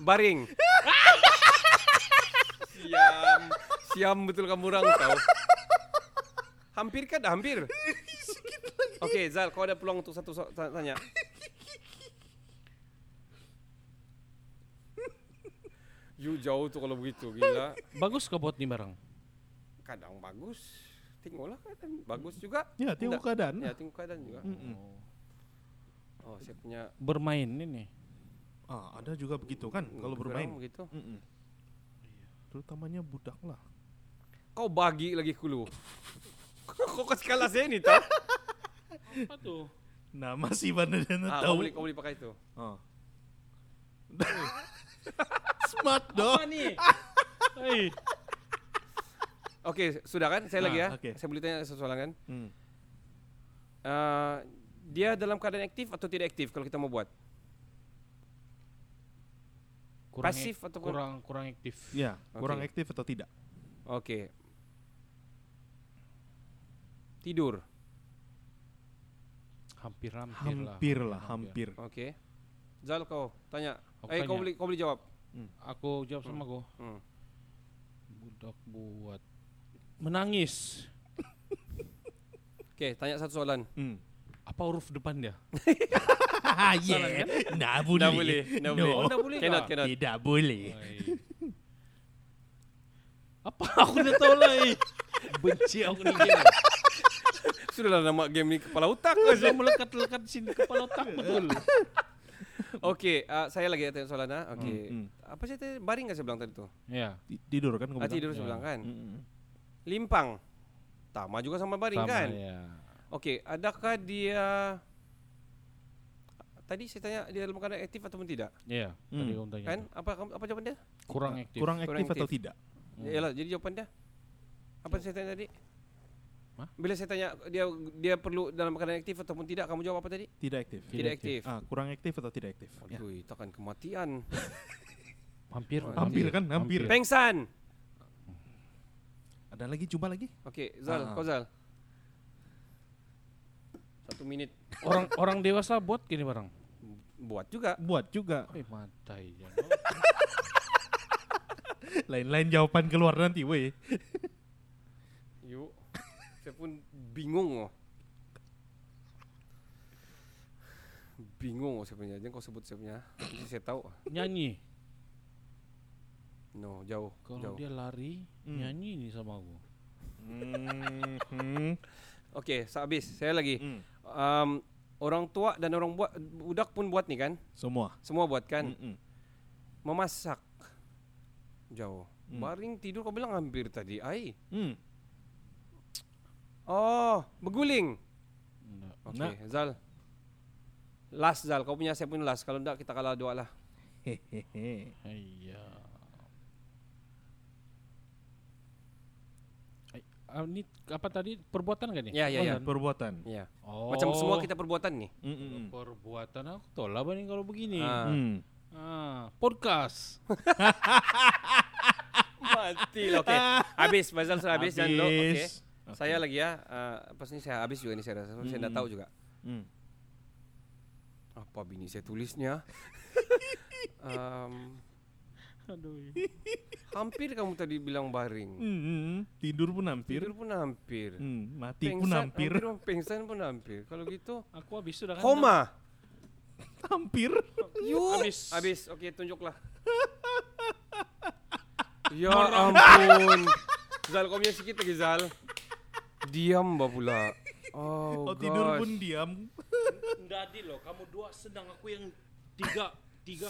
Baring. Siam betul kamu orang tahu. Hampir kan? Hampir. Okey, Zal, kau ada peluang untuk satu tanya. You jauh tu kalau begitu, gila. Bagus kau buat ni barang? Kadang bagus. Tengoklah kadang bagus juga. Ya, tengok keadaan. Ya, tengok keadaan juga. Oh, saya punya bermain ini. Ah, ada juga begitu kan kalau bermain. Begitu. Terutamanya budak lah. Kau bagi lagi kulu. Kau kasih kalah saya ni tak? Apa tu? Nah, masih mana dia nak tahu. Kau boleh pakai itu. Oh. Smart dong. Apa ni? Hey. Okey, sudah kan? Saya lagi ya. Okay. Saya boleh tanya sesuatu soalan kan? Dia dalam keadaan aktif atau tidak aktif kalau kita mau buat? Pasif atau kurang aktif? Ya, okay. Kurang aktif atau tidak? Okey. Tidur. Hampir lah. Okey. Zal, kau tanya. Tanya. Kau boleh jawab. Aku jawab sama kau. Budak buat menangis. Okey, tanya satu soalan. Apa huruf depan dia? Yeah. Nah boleh. Cannot. Tidak boleh. Apa aku dah tahu lah. Benci aku ni game. Sudahlah nama game ni kepala otak. Sudah melekat-lekat sini kepala otak betul. Okey, saya lagi tanya soalan ah. Okey. Apa saya tadi baring enggak saya bilang tadi tu? Ya. Tidur kan kau bilang. Tidur saya bilang kan. Limpang. Sama juga sama baring kan? Ya. Okey, adakah dia tadi saya tanya dia dalam keadaan aktif ataupun tidak? Ya, tadi kamu tanya. Kan? Apa jawapan dia? Kurang aktif atau tidak? Yalah, jadi jawapan dia. Apa saya tanya tadi? Bila saya tanya dia perlu dalam keadaan aktif ataupun tidak, kamu jawab apa tadi? Tidak aktif. Kurang aktif atau tidak aktif? Aduh, itu kan kematian. Hampir. Pengsan. Ada lagi, cuba lagi. Okey, Zal, kau Zal. 1 minit. Orang dewasa buat gini barang. Buat juga. Weh, matai ya. Lain-lain jawapan keluar nanti, weh. Yuk. Saya pun bingung saya punya. Jangan kau sebut saya punya. Nanti saya tahu. Nyanyi. No, jauh. Kalau dia lari, nyanyi ni sama aku. Okey, habis. Saya lagi. Orang tua dan orang budak pun buat ni kan? Semua buat kan? Memasak. Jauh. Baring tidur kau bilang hampir tadi. Ai. Oh, berguling. Okey, Zal. Last Zal, kau punya saya pun last. Kalau tak kita kalah dua lah. Hehehe. Ayah. Ini apa tadi perbuatan kan ni? Ya. Perbuatan. Ya. Oh. Macam semua kita perbuatan ni. Perbuatan aku tolak bani kalau begini. Podcast. Mati lah. Okay. Habis Faizal sudah habis dan lo. Okay. Saya lagi ya. Pas ni saya habis juga ni saya rasa. Saya dah tahu juga. Apa bini saya tulisnya? Aduh. Hampir kamu tadi bilang baring. Tidur pun hampir. Mati pengsan, pun hampir. Pengsan pun hampir. Kalau gitu aku habis sudah kan. Koma. Hampir. Habis. Okey, tunjuklah. Ya ampun. Zal, kau punya sikit lagi Zal. Diam bah pula. Oh tidur pun diam. Nggak adil loh. Kamu dua sedang aku yang tiga.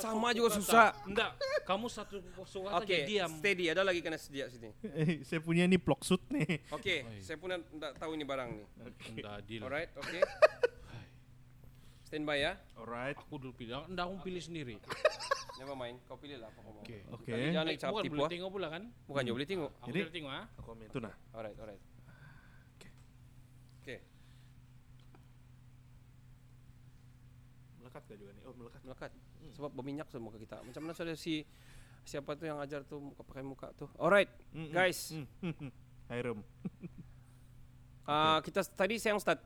Sama juga kata. Susah. Enggak. Kamu satu suara okay, aja diam. Oke, steady. Ada lagi kena sedia sini. Saya punya ini plok suit nih. Oke, okay, saya punya enggak tahu ini barang nih. Enggak adil. Alright, oke. Okay. Stand by ya. Alright. Aku dulu pilih. Enggak, aku pilih sendiri. Never mind. Kau pilih lah apa kau mau. Oke. Jangan cap tipu. Boleh tengok pula kan? Bukan boleh tengok. Aku boleh tengok ah. Aku main tuna. Alright. Oke. Okay. melekat gak juga nih? Oh, melekat. Sebab berminyak semua ke kita. Macam mana sudah si siapa tuh yang ajar tuh muka pakai muka tuh. Alright, guys. Hai Rum. Kita tadi siang start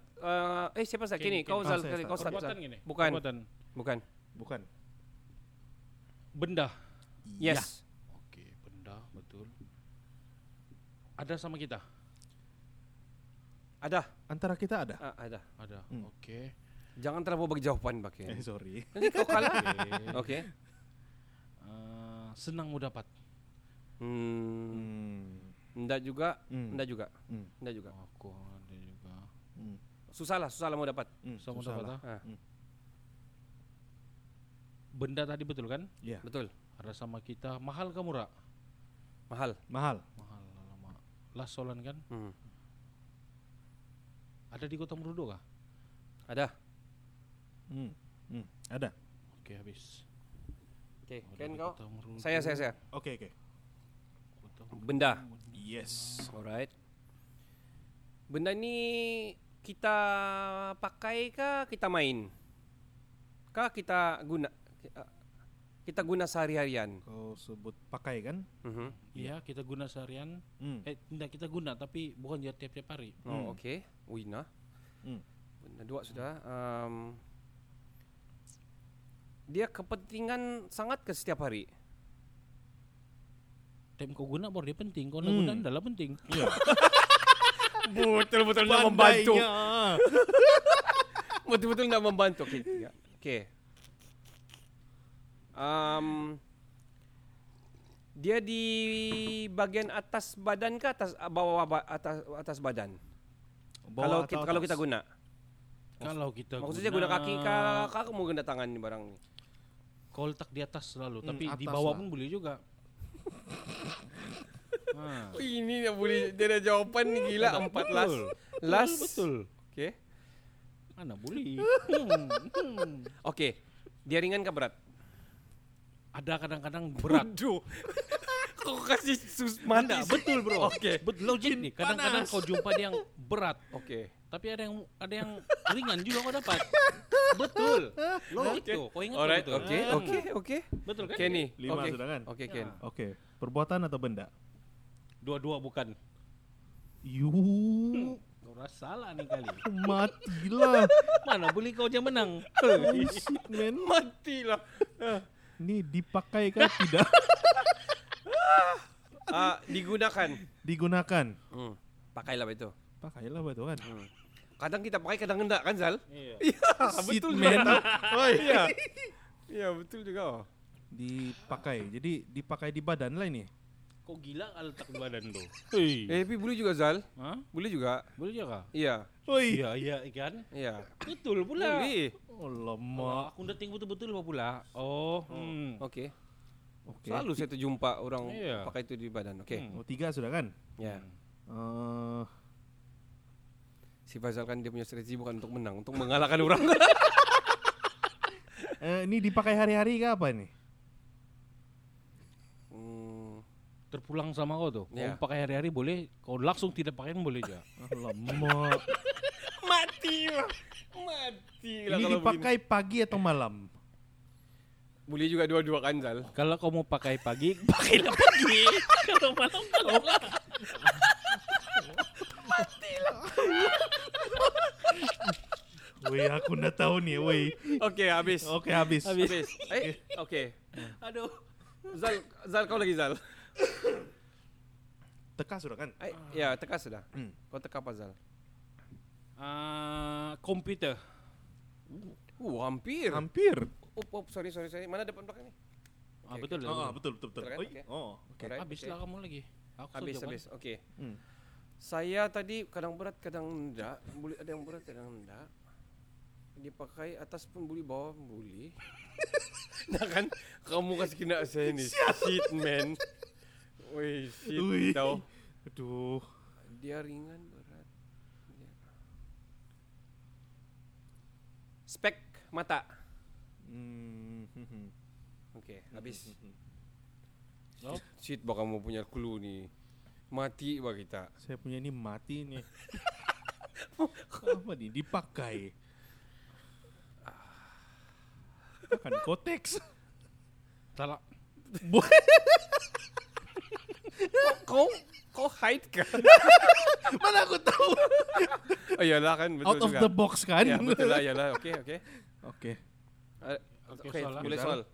siapa start Kenny? Kau Zal tadi kau start. Bukan. Benda. Yes. Ya. Oke, benda betul. Ada sama kita. Ada. Antara kita ada? Ada. Oke. Okay. Jangan terlalu bagi jawaban Pak Ken. Sorry. Nanti kau kalah. Oke. Senang mu dapat. Enggak juga. Aku ada juga. Susah lah mau dapat. Benda tadi betul kan? Iya. Betul. Ada sama kita. Mahal ke murah? Mahal. Last solan kan? Ada di Kota Merudo kah? Ada. Ada. Oke, habis. Oke, Ken kau. Saya. Oke. Benda. Yes. Alright. Benda ini kita pakai kah kita main? Kah kita guna sehari-harian? Kau sebut pakai kan? Iya, kita guna seharian. Tidak kita guna tapi bukan dia tiap-tiap hari. Oh, oke. Wina. Benda dua sudah. Dia kepentingan sangat ke setiap hari. Time kau guna baru dia penting. Kau nak guna adalah penting. Yeah. Betul-betul nak membantu. Betul-betul nak membantu. Okay. Dia di bagian atas badan ke atas bawah atas badan? Bawah kalau kita guna. Maksudnya guna kaki kah mau guna tangan ni barang ni? Kau letak di atas selalu, tapi atas di bawah lah pun boleh juga. Ini yang boleh dia ada jawapan ni gila. Empat last. Betul. Okey. Mana boleh. Okey. Dia ringan ke berat? Ada kadang-kadang berat. Kau kasih mana? Betul bro. Okey. Betul logik ni. Kadang-kadang kau jumpa dia yang berat. Okey. Tapi ada yang ringan juga kau dapat. Betul. Logik tu. Kau ingat betul. Okey. Betul kan? Kenny. 5 sudah kan? Okey, Ken. Okey. Perbuatan atau benda? Dua-dua bukan. Yuh. Kau salah ni kali. Matilah. Mana boleh kau je menang. Shit man. Matilah. Ni dipakai kan tidak? Digunakan. Pakailah betul kan? Kadang kita pakai, kadang enggak kan, Zal? Iya. Betul juga. Oh iya. Iya, betul juga. Dipakai. Jadi dipakai di badan lah ini. Kok gila letak di badan tu? Tapi boleh juga, Zal. Ha? Boleh juga? Iya. Iya kan? Iya. Betul pula. Boleh. Oh lama. Aku dating betul-betul apa pula? Oh. Okey. Selalu saya terjumpa orang pakai itu di badan. Okey. 3 sudah kan? Ya. Si Faizal kan dia punya strategi bukan untuk menang, untuk mengalahkan orang. Ini dipakai hari-hari ke apa ini? Terpulang sama kau tuh. Yeah. Kau pakai hari-hari boleh, kau langsung tidak pakai boleh je. Alamak. Mati lah. Ini dipakai begini. Pagi atau malam? Boleh juga dua-dua kan, Zal? Kalau kau mau pakai pagi, pakailah pagi. Kalau malam, kalau matilah. Weh, aku dah tahu ni, weh. Okey, habis. Okey. Aduh. Zal kau lagi, Zal. Teka sudah kan? Ya, teka sudah. Kau teka apa, Zal? Komputer. Hampir. Sorry. Mana depan belakang ni? Betul. Okey. Habislah kamu lagi. Aku habis. Okey. Saya tadi kadang berat kadang enggak, boleh ada yang berat kadang enggak. Dipakai atas pun boleh, bawah pun boleh. Nah kan, kamu kasih kena saya ni. Shit man. Woi, shit tau. Aduh. Dia ringan berat. Spek mata. Okey, habis. Shit, bakal kamu punya clue ni. Mati bah kita. Saya punya ni mati ni. Apa ni? Dipakai. Bukan Kotex. Salah. Kau hide kan? Mana aku tahu? Ayalah kan, betul. Out juga. Out of the box kan? Ya, betul lah, ayalah. Okay, boleh soal.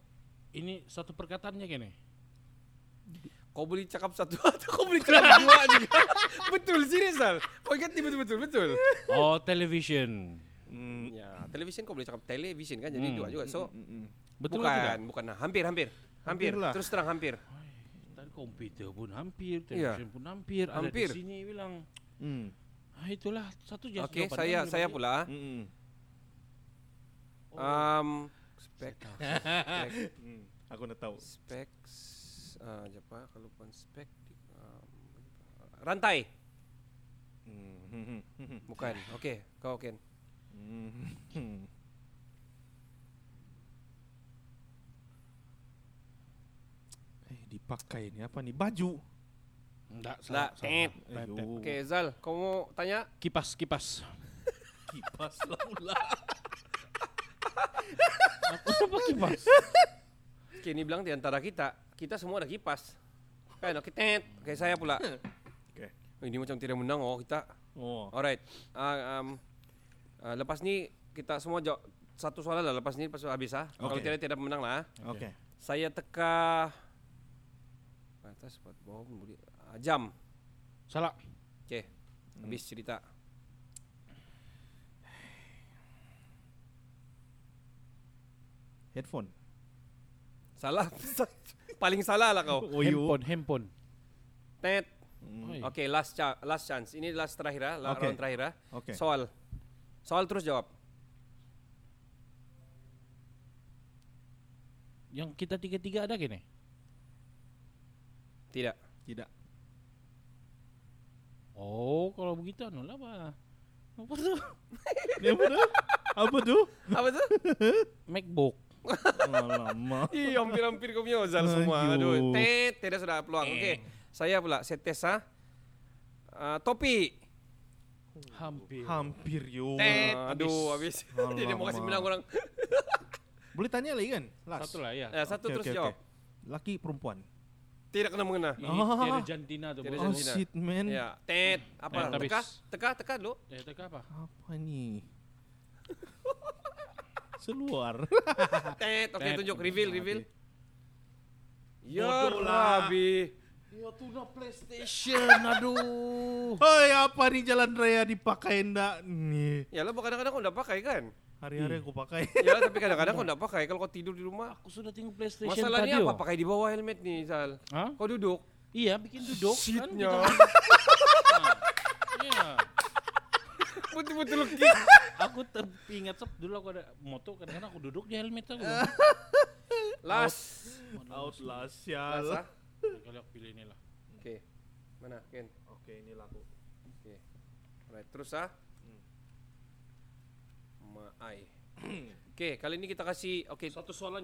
Ini satu perkataannya gini. Kau boleh cakap satu atau kau boleh cakap dua juga. Betul, serius Sal. Kau ingat ni betul. Oh, television. Ya, television kau boleh cakap television kan, jadi dua juga. So, betul kan? Bukan, hampir. Terus terang hampir. Komputer pun hampir, televisyen pun hampir. Ada di sini bilang, itulah satu jawapan. Okay, saya pula. Spek. Aku nak tahu. Spek, apa? Kalau pun spek, rantai. Bukan. Okay, kau Ken. Dipakai ni apa ni? Baju. Tak salah. Okey Zal, kau mau tanya? Kipas. Kipas lah pula. Apa kipas? Okey, ni bilang di antara kita semua ada kipas. Kan okey, okay, saya pula. Okey. Ini macam tidak menang kita. Oh. Alright. Lepas ni kita semua jawab satu soalan lah, lepas ni habis ah. Okay. Kalau tidak pemenang lah. Okey. Saya teka atas buat bom boleh jam. Salah. Okey. Habis cerita. Headphone. Salah. Paling salah lah kau. Oh, handphone. Tet. Okey, last chance. Ini last terakhir ah, round terakhir ah. Okay. Soal terus jawab. Yang kita tiga-tiga ada gini. Tidak. Oh, kalau begitu anulah apa? Apa tu? Apa tu? MacBook. Lama. Ih, hampir-hampir kau punya Ozal semua. Aduh, tidak sudah peluang. Okey. Saya pula set tes ah. Topi. Hampir yo. Aduh, habis. Dia mau kasih bilang orang. Boleh tanya lagi kan? Last. Satu lah ya. Satu terus jawab. Laki perempuan. Tidak kena mengena. Tiada jantina tu. Oh shit man. Ya, apa? Teka dulu. Ya, teka apa? Apa ni? Seluar. Okey, tunjuk reveal. Ya Rabbi. Ya tu nak PlayStation. Aduh. Hei, apa ni jalan raya dipakai ndak ni? Yalah, kadang-kadang kau ndak pakai kan? Hari-hari aku pakai. Yalah, tapi kadang-kadang kau enggak pakai. Kalau kau tidur di rumah, aku sudah tengok PlayStation tadi. Masalahnya apa pakai di bawah helmet ni, Zal? Ha? Kau duduk. Iya, bikin duduk kan. Iya. Betul-betul lukis. Aku teringat sep dulu aku ada moto, kadang-kadang aku duduk di helmet aku. Outlast ya. Kalau aku pilih inilah. Okey. Mana Ken? Okey, inilah aku. Okey. Alright, terus ah. Okey, kali ini kita kasih satu soalan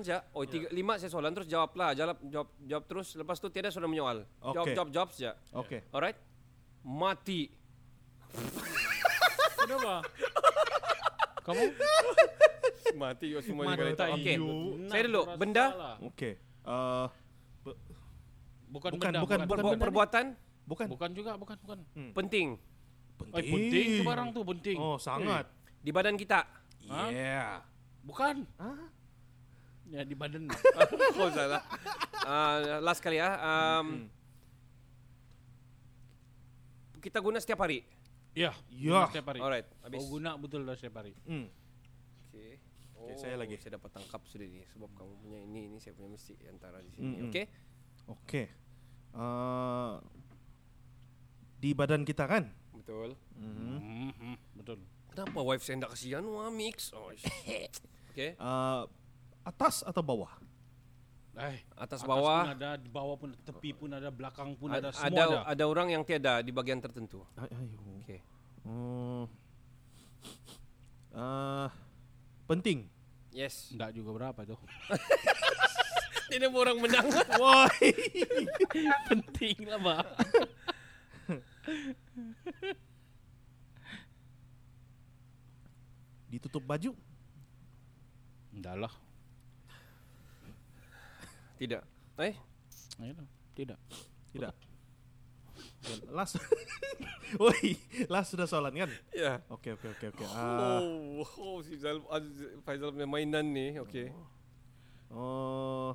saja. Oh, 5 saya soalan terus jawablah. Jawab terus, lepas tu tiada sudah menyoal. Okay. Jawab saja. Okey. Alright. Mati. Kenapa? Kamu? Mati yo semua ni. Okey. Saya dulu benda. Okey. Bukan perbuatan? Bukan. Bukan juga. Penting tu barang tu penting. Oh, sangat. Di badan kita. Yeah. Bukan. Huh? Ya, di badan. Kau salah. Last kali ya. Kita guna setiap hari. Ya. Setiap hari. Alright. Habis. Kau guna betul dah setiap hari. Okey. Oh, okay, saya lagi. Saya dapat tangkap sudah ni sebab kamu punya ini saya punya mesti antara di sini. Okey. Di badan kita kan? Betul. Betul. Kenapa wife saya hendak kasih Anwar mix? Okey. Atas atau bawah? Atas bawah. Atas pun ada, di bawah pun ada, tepi pun ada, belakang pun ada, semua ada. Ada orang yang tiada di bagian tertentu. Okey. Penting. Yes. Enggak juga berapa tu. Tidak orang menang. Woi. Penting lah, Pak. Ditutup baju? Dah lah. Tidak. Eh? Ayolah. Tidak. Tidak. Last. Woi, last sudah soalan kan? Ya. Okey. Oh, Faizal punya mainan ni. Okey. Oh.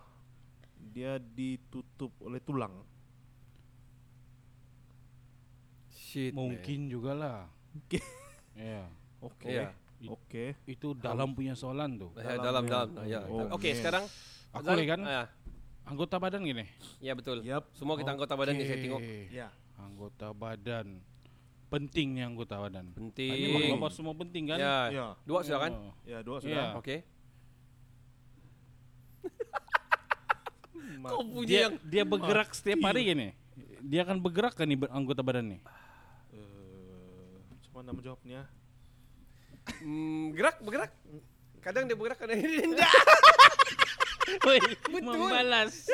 Dia ditutup oleh tulang. Shit. Mungkin jugalah. Okey. Ya. Okey. Ya. Okey. Itu dalam punya soalan tu. Dalam. Ya. Okey, sekarang aku boleh kan? Ya. Anggota badan gini? Ya betul. Yep. Semua kita anggota badan ni saya tengok. Ya. Anggota badan. Pentingnya anggota badan. Penting. Apa semua penting kan? Ya. Dua sudah kan? Ya, dua sudah. Okey. Kau punya dia bergerak setiap hari gini. Dia akan bergerak kan anggota badan ni? Macam mana menjawabnya? Bergerak. Kadang dia bergerak, kadang dia tidak. Woi, membalas.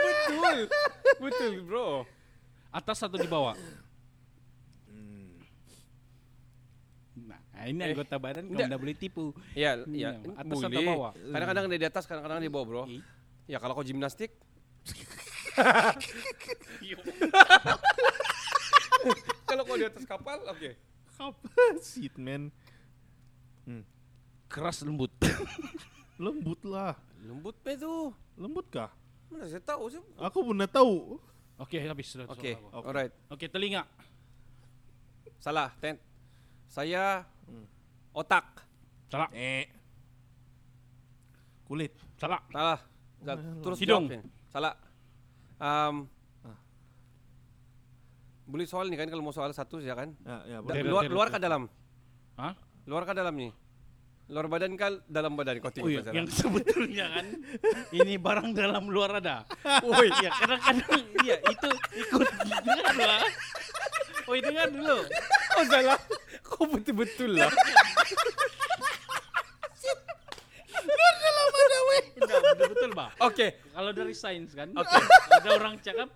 Betul, bro. Atas atau di bawah? Nah, ini anggota badan kau tidak boleh tipu. Ya, atas boleh. Atau bawah. Kadang-kadang dia di atas, kadang-kadang dia di bawah, bro. Ya, kalau kau gimnastik. Kalau kau di atas kapal, okey. Kapal seat, man. Keras lembut. Lembutlah. Lembut pe tu. Lembutkah? Mana saya tahu. Aku pun nak tahu. Okey, habis sudah. Okey. Alright. Okey, telinga. Salah. Saya otak. Salah. Kulit. Salah. Terus hidung. Salah. Boleh soal ni kan, kalau mau soal satu saja kan? Ya, luar ke dalam? Ha? Luar ke dalam ni? Luar badan kan, dalam badan kau tinggi. Yang sebetulnya kan, ini barang dalam luar ada. Oi, ya kadang-kadang dia itu ikut dengar lah. Oi, dengar dulu. Kau salah. Kau betul-betul lah. Luar dalam ada weh. Betul bah. Okey. Kalau dari sains kan, ada orang cakap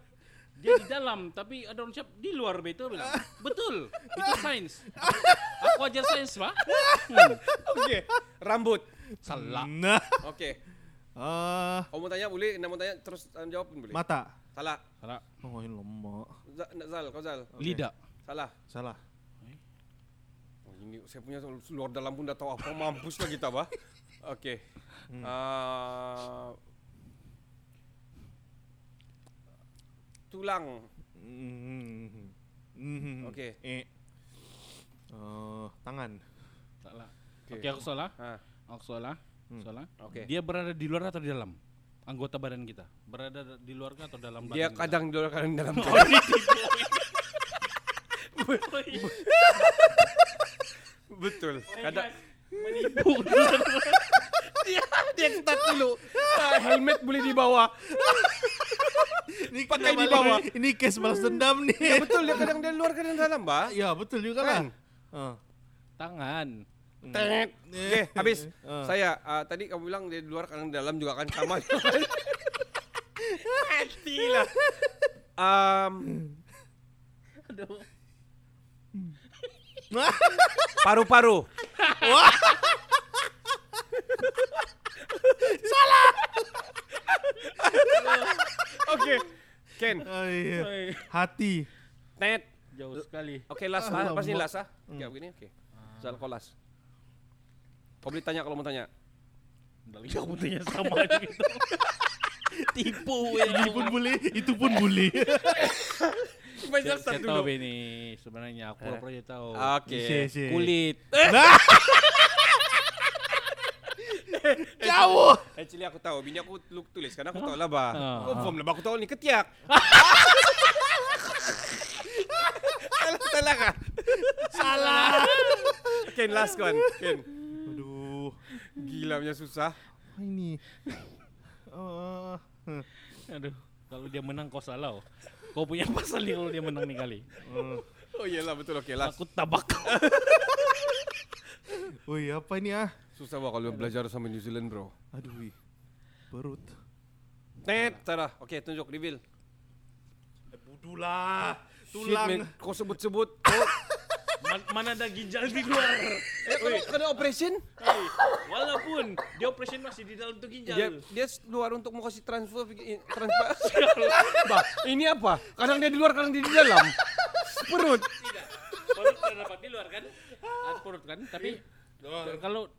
dia di dalam, tapi ada orang cakap di luar, betul bilang. Betul. Itu sains. Aku ajar sains, Pak. Okey. Rambut. Salah. Nah. Okey. Kamu tanya boleh, nak tanya terus jawab pun boleh. Mata. Salah. Oh, ini lemak. Zal. Okay. Lidah. Salah. Oh, ini saya punya luar dalam pun dah tahu apa mampus lagi kita, Pak. Okey. Tulang. Okey. Tangan. Taklah. Okey, aku salah. Aku salah. Okey. Dia berada di luar atau di dalam? Anggota badan kita. Berada di luar atau dalam badan? Dia kadang di luar, kadang dalam. Betul. Kadang menipu. Dia start dulu. Helmet boleh dibawa. Ini pakai di bawah. Ini kes balas dendam nih. Ya betul, dia kadang di luar, kadang dalam, Pak. Ya betul juga kan. Tangan. Tek. Okey, habis. Saya tadi kamu bilang dia di luar, kadang dalam juga kan, sama. Matilah. Aduh. Paru-paru. Wah. Salah. Okey. Ken. Hati. Net. Jauh sekali. Okey, last. Pasti last ah. Okey, begini. Okey. Soal kolas. Kau boleh tanya kalau mau tanya. Enggak lihat pun tanya sama aja gitu. Tipu ya. Itu pun boleh. Saya tahu ini sebenarnya aku pura-pura je tahu. Okey. Kulit. Jauh. Actually aku tahu. Bini aku tulis karena aku tahu lah bah. Confirm lah bah, aku tahu ni ketiak. Salah kan? Salah. Ken, last kan? Ken. Aduh. Gila punya susah. Ini. Aduh. Kalau dia menang kau salah. Kau punya pasal ni kalau dia menang ni kali. Oh iyalah betul, okey last. Aku tabak. Oi, apa ini ah? Susah bah kalau belajar sama New Zealand, bro. Aduh. Perut. Tara. Okey, tunjuk reveal. Budulah. Tulang. Shit, man. Kau sebut-sebut. Mana ada ginjal di luar. Kena operation? Walaupun dia operation masih di dalam tu ginjal. Dia luar untuk mau kasih transfer. Bah, ini apa? Kadang dia di luar, kadang dia di dalam. Perut. Tidak. Perut terdapat di luar kan? Perut kan? Tapi kalau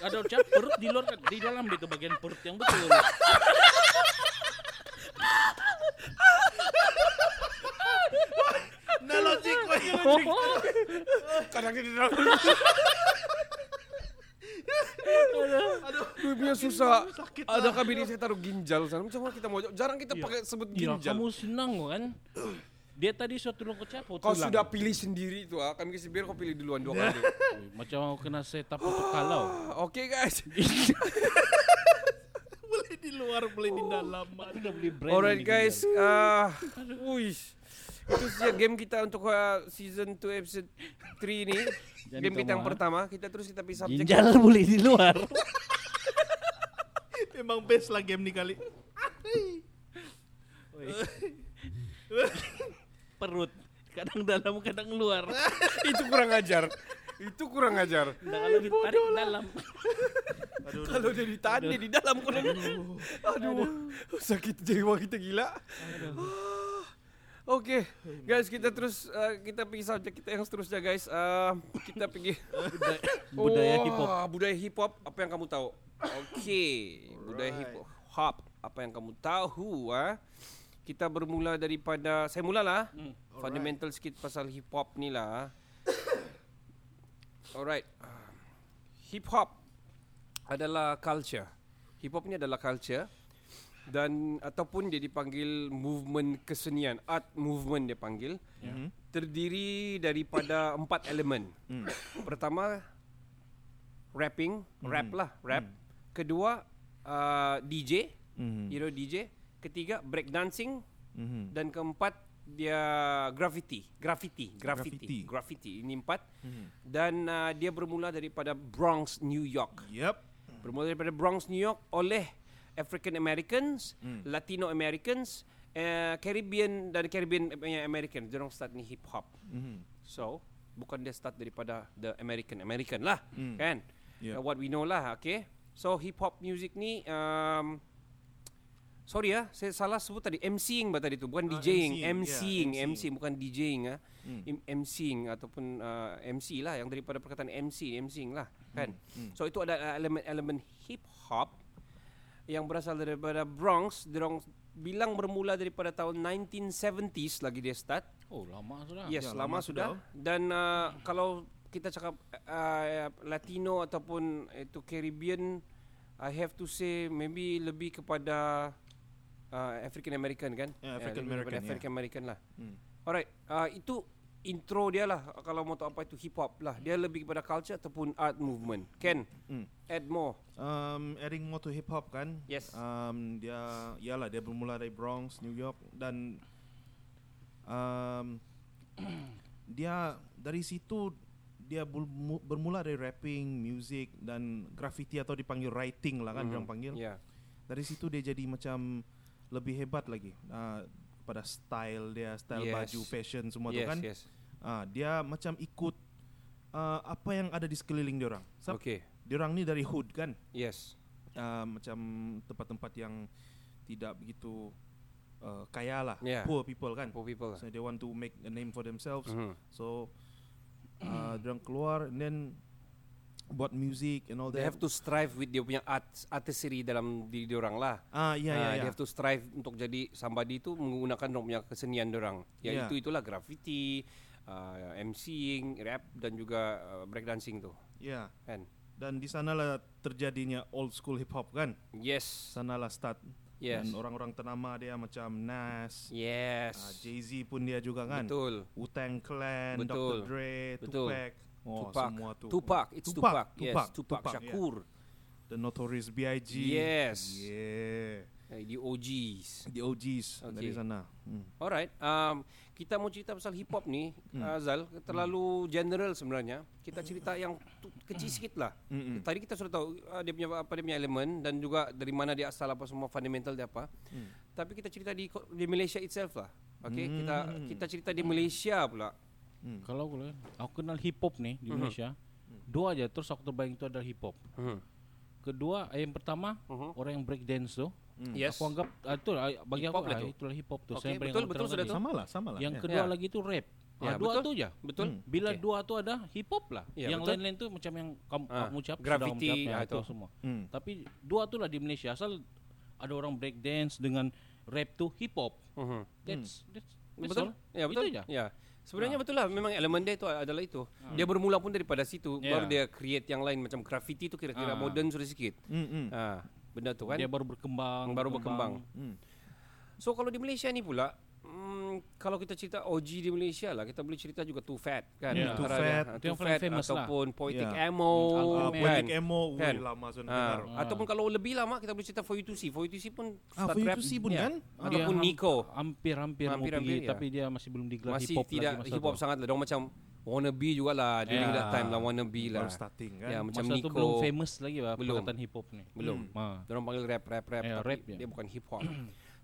ada ucap perut di luar kan? Di dalam dia ke bagian perut yang betul. Nah logik kok. Kadang di dalam. Aduh, dunia susah. Ada kabinet saya taruh ginjal sana. Cuma kita mau jarang kita pakai sebut ginjal. Kamu senang kan? Dia tadi suatu longkot capot. Kau sudah pilih sendiri itu ah. Kami kasih biar kau pilih duluan dua kali. Macam aku kena setup untuk kalau. Oke guys. Boleh di luar, boleh di dalam. Anda beli brand. Alright guys. Itu saja game kita untuk season 2 episode 3 ini. Game kita yang pertama, kita pilih subjek. Ginjal boleh di luar. Memang best lah game ni kali. Perut kadang dalam kadang luar. Itu kurang ajar. Kalau ditarik dalam. Kalau dia ditarik di dalam kurang. Aduh. Sakit jiwa kita gila. Oke, guys, kita pergi subjek kita yang seterusnya, guys. Kita pergi budaya hip hop. Apa yang kamu tahu? Oke, budaya hip hop. Apa yang kamu tahu? Kita bermula daripada saya mulalah. Fundamental sikit pasal hip hop ni lah. Alright. Hip hop adalah culture. Hip hop ni adalah culture. Dan ataupun dia dipanggil movement kesenian, art movement dia panggil. Terdiri daripada 4 elemen. Pertama, rapping, rap. Kedua, DJ, hero DJ. Ketiga, breakdancing. Dan keempat, dia graffiti. Ini 4. Dan dia bermula daripada Bronx, New York. Bermula daripada Bronx, New York oleh African Americans, Latino Americans, Caribbean dan Caribbean American. Dia orang start ni hip hop. So, bukan dia start daripada the American lah, kan? Yeah. What we know lah, okay? So, hip hop music ni saya salah sebut tadi MCing tadi tu, bukan DJing. MCing bukan DJing ah. MCing ataupun MC lah yang daripada perkataan MC, MCing lah, kan? So, itu ada elemen-elemen hip hop yang berasal daripada Bronx. Diorang bilang bermula daripada tahun 1970s lagi dia start. Oh, lama sudah. Yes, ya, lama sudah. Dan kalau kita cakap Latino ataupun itu Caribbean, I have to say maybe lebih kepada African American kan? Yeah, African American lah. Alright, itu intro dia lah. Kalau mau tahu apa itu hip hop lah, dia lebih kepada culture ataupun art movement. Ken, add more. Adding more to hip hop kan? Yes. Dia bermula dari Bronx, New York, dan dia dari situ dia bermula dari rapping, music dan graffiti atau dipanggil writing lah kan, orang panggil. Yeah. Dari situ dia jadi macam lebih hebat lagi. Pada style yes, baju, fashion semua tu kan. Yes. Dia macam ikut apa yang ada di sekeliling diorang. Okay. Diorang ni dari hood kan. Yes. Macam tempat-tempat yang tidak begitu kaya lah. Yeah. Poor people kan. So they want to make a name for themselves. So diorang keluar and then buat music and all that. They have to strive with dia punya artistry dalam diri diorang lah. They have to strive untuk jadi somebody itu menggunakan dia punya kesenian diorang. Itulah graffiti, MCing, rap dan juga breakdancing tu. Ya. Yeah. Kan? Dan di sanalah terjadinya old school hip hop kan? Yes. Sanalah start. Yes. Dan orang-orang ternama dia macam Nas, Jay-Z pun dia juga kan? Betul. Wu-Tang Clan, Dr. Dre, Tupac. Tupac Shakur, the Notorious B.I.G. The OGs dari sana. Alright, kita mau cerita pasal hip hop ni, Azal, terlalu general sebenarnya. Kita cerita yang kecil sikit lah. Tadi kita sudah tahu dia punya apa, dia punya elemen dan juga dari mana dia asal, apa semua fundamental dia apa. Tapi kita cerita di Malaysia itself lah. Okay, kita cerita di Malaysia pula. Kalau aku kenal hip hop nih di Indonesia, dua aja terus aku terbayang itu adalah hip hop. Kedua, yang pertama orang yang break dance tuh. Yes. Aku anggap itu bagi hip-hop aku lah, itulah hip hop tuh. Okay, betul sudah tuh. Sama lah. Yang kedua lagi itu rap. Ya, dua betul, tu je. Betul. Bila dua tu ada hip hop lah. Ya, yang lain-lain tu macam yang kamu ucap, graffiti itu semua. Tapi dua tu lah di Malaysia, asal ada orang break dance dengan rap tu hip hop. That's betul. All. Ya betul. Itu je. Ya. Sebenarnya betul lah, memang elemen dia itu adalah itu. Dia bermula pun daripada situ, baru dia create yang lain macam graffiti tu kira-kira modern sudah sikit. Benda tu kan. Dia baru berkembang. So kalau di Malaysia ni pula, kalau kita cerita OG di Malaysia lah, kita boleh cerita juga Too Fat kan. Too Fat ataupun Poetic Ammo Poetic Ammo kan? Lama ataupun kalau lebih lama kita boleh cerita For You To See. For You To See pun start rap pun kan. Ataupun Nico hampir ya. Tapi dia masih belum digelar hip hop. Masih tidak hip hop sangat lah. Diorang macam Wannabe jugalah during that time lah. Wannabe lah starting kan. Ya, macam masa Nico tu belum famous lagi lah perkataan hip hop ni. Belum. Diorang panggil rap tapi dia bukan hip hop.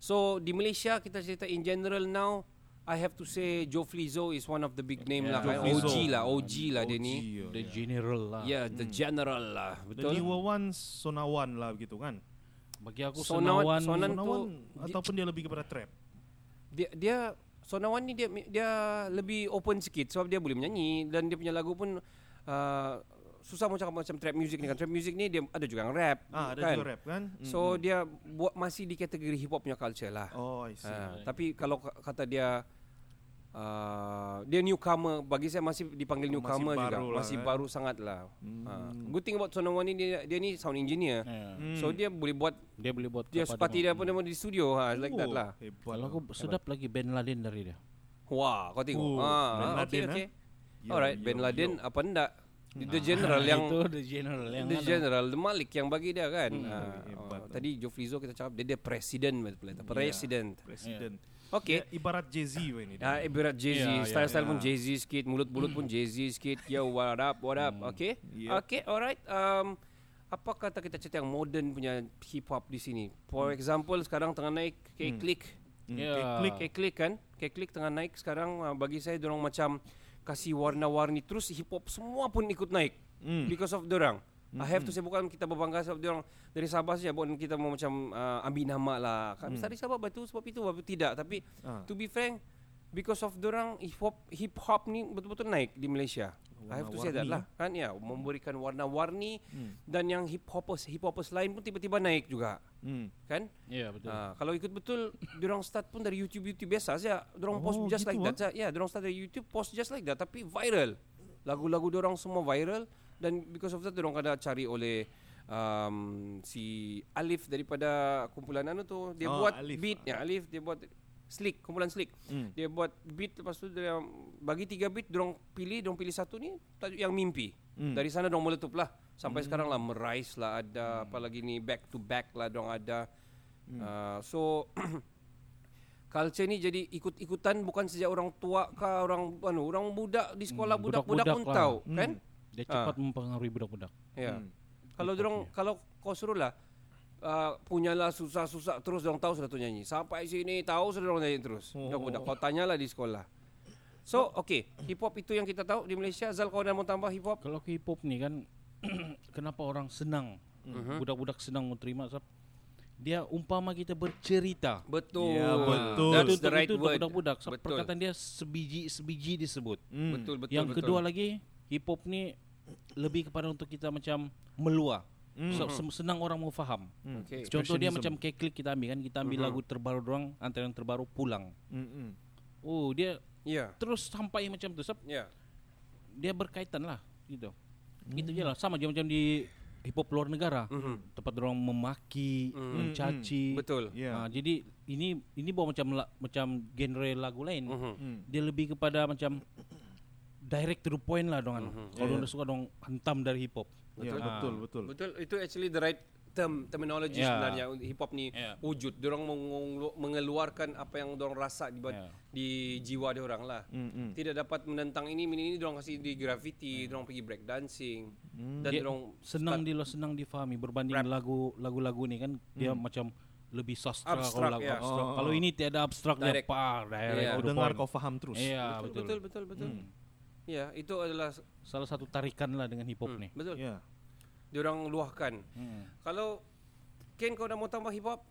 So di Malaysia kita cerita in general now, I have to say Joe Flizzo is one of the big name lah. OG lah dia ni. The General lah. Yeah, The General lah. Betul. The newer one Sonawan lah begitu kan. Bagi aku Sonawan tu, ataupun dia lebih kepada trap. Dia Sonawan ni dia lebih open sikit sebab dia boleh menyanyi dan dia punya lagu pun susah macam trap music ni kan. Trap music ni dia ada juga yang rap juga rap kan. So dia buat masih di kategori hip hop punya culture lah. Oh I see. Tapi kalau kata dia dia newcomer, bagi saya masih dipanggil newcomer masih juga lah, masih kan? Baru sangat lah. Good thing about Sonawan ni dia ni sound engineer. So dia boleh buat dia seperti dia pun di studio like that lah. Kalau aku sedap lagi Ben Laden dari dia. Wah kau tengok. Okay. Alright Ben Laden apa ndak The General yang itu The General The Malik yang bagi dia kan. Tadi Joe Flizzo kita cakap dia president. Okay. Ya, ibarat Jay-Z ini. Ibarat Jay-Z. Yeah, style pun Jay-Z sikit, mulut-mulut pun Jay-Z sikit. Yo what up. Okay. Yep. Okay, alright. Apa kata kita cerita yang modern punya hip hop di sini? For example sekarang tengah naik K-Click. K-Click kan? K-Click tengah naik sekarang. Bagi saya dorang macam kasih warna-warni terus hip hop semua pun ikut naik because of dorang. I have to say bukan kita berbangga sebab dorang dari Sabah saja, bukan kita mau macam ambil nama lah. Kami dari Sabah betul sebab itu tidak, tapi to be frank because of dorang hip hop ni betul-betul naik di Malaysia. Warna I have to say that lah kan ya, memberikan warna-warni dan yang hip hopers lain pun tiba-tiba naik juga. Kan? Ya betul. Kalau ikut betul dorang start pun dari YouTube biasa saja. Dorang post just gitu like that. Ya, dorang start dari YouTube post just like that tapi viral. Lagu-lagu dorang semua viral dan because of that dorang kada cari oleh si Alif daripada kumpulan anu tu, dia buat Alif. Beat ya Alif, dia buat Slick, kumpulan Slick. Dia buat beat, lepas tu dia bagi 3 beat, dorang pilih satu ni tajuk yang Mimpi. Dari sana dorang meletup lah sampai sekarang lah, Merais lah ada, apa lagi ni Back to Back lah dorang ada. So culture ni jadi ikut-ikutan bukan saja orang tua ke orang budak di sekolah, budak-budak pun tahu lah. Kan? Dia cepat mempengaruhi budak-budak. Ya. Kalau dorang kalau kau suruhlah punyalah susah-susah terus orang tahu sudah tu nyanyi. Sampai sini tahu sudah orang nyanyi terus. Budak-budak kau tanyalah di sekolah. So, okay, hip hop itu yang kita tahu di Malaysia. Zal, kau dah mau tambah hip hop? Kalau hip hop ni kan kenapa orang senang? Budak-budak senang menerima sebab dia umpama kita bercerita. Betul. Ya, betul. That's the right word. Budak-budak perkataan dia sebiji disebut. Betul. Yang kedua lagi, hip hop ni lebih kepada untuk kita macam meluah. Senang orang mau faham. Okay. Contoh dia macam K-Click kita ambil lagu terbaru doang, antara yang terbaru Pulang. Oh dia terus sampai macam tu. Dia berkaitan lah gitu. Itu je lah. Sama je macam di hip hop luar negara, tempat orang memaki, mencaci. Betul. Jadi ini bawa macam genre lagu lain. Dia lebih kepada macam direct to the point lah dongan. Kalau orang suka dong hentam dari hip hop. Betul. Itu actually the right terminology sebenarnya hip hop ni wujud. Diorang mengeluarkan apa yang diorang rasa di jiwa diorang lah. Tidak dapat menentang ini diorang kasih di graffiti, diorang pergi break dancing dan diorang senang difahami berbanding lagu-lagu ni kan dia macam lebih sastra abstract, kalau lagu abstrak. Kalau ini tiada abstrak, dia direct. Dengar kau faham terus. Betul. Ya, itu adalah salah satu tarikan lah dengan hip hop ni. Betul. Ya. Diorang luahkan. Kalau Ken, kau dah mau tambah hip hop?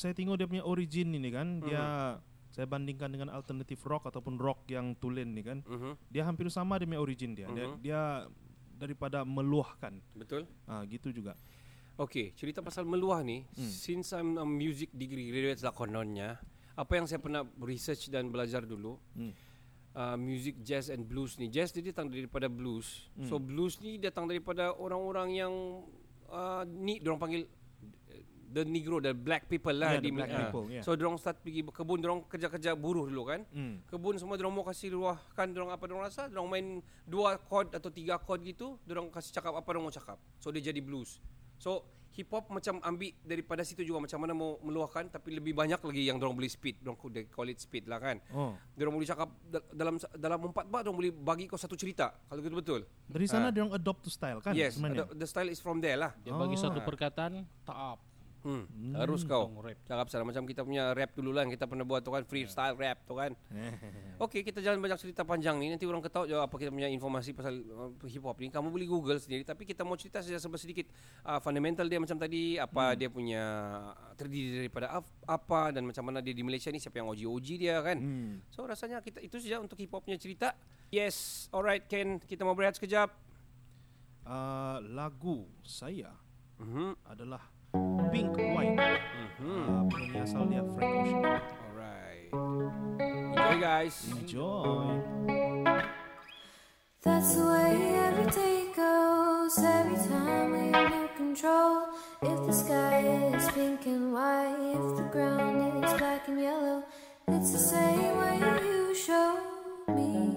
Saya tengok dia punya origin ini kan. Dia saya bandingkan dengan alternative rock ataupun rock yang tulen ni kan. Dia hampir sama dia punya origin dia. Dia daripada meluahkan. Betul. Gitu juga. Okey, cerita pasal meluah ni, since I'm a music degree graduate lah kononnya, apa yang saya pernah research dan belajar dulu, music jazz and blues ni. Jazz dia datang daripada blues. So blues ni datang daripada orang-orang yang ni diorang panggil the negro, the black people lah, the black people. So diorang start pergi kebun, diorang kerja-kerja buruh dulu kan. Kebun semua diorang mau kasih luahkan diorang apa diorang rasa, diorang main 2 chord atau 3 chord gitu, diorang kasih cakap apa diorang mau cakap. So dia jadi blues. So hip hop macam ambil daripada situ juga, macam mana mau meluahkan, tapi lebih banyak lagi yang dorang boleh speed, dorang call it speed lah kan. Dorang boleh cakap dalam 4 bar dorang boleh bagi kau satu cerita kalau gitu. Betul. Dari sana dorang adopt to style kan. Yes, the style is from there lah. Dia bagi satu perkataan taap. Harus kau cakap salah, macam kita punya rap dulu lah, kita pernah buat tu kan, freestyle rap tu kan. Okey, kita jalan banyak cerita panjang ni, nanti orang ketahui apa kita punya informasi pasal hip hop ni. Kamu boleh google sendiri, tapi kita mau cerita saja sedikit fundamental dia macam tadi, apa dia punya terdiri daripada apa dan macam mana dia di Malaysia ni, siapa yang OG dia kan. So rasanya kita itu saja untuk hip hopnya cerita. Yes, alright Ken, kita mau berehat sekejap. Lagu saya adalah Pink Wine. Penyanyi asal dia Frank Ocean. Alright. Enjoy guys. Enjoy. That's the way every day goes. Every time we have no control. If the sky is pink and white, if the ground is black and yellow, it's the same way you show me.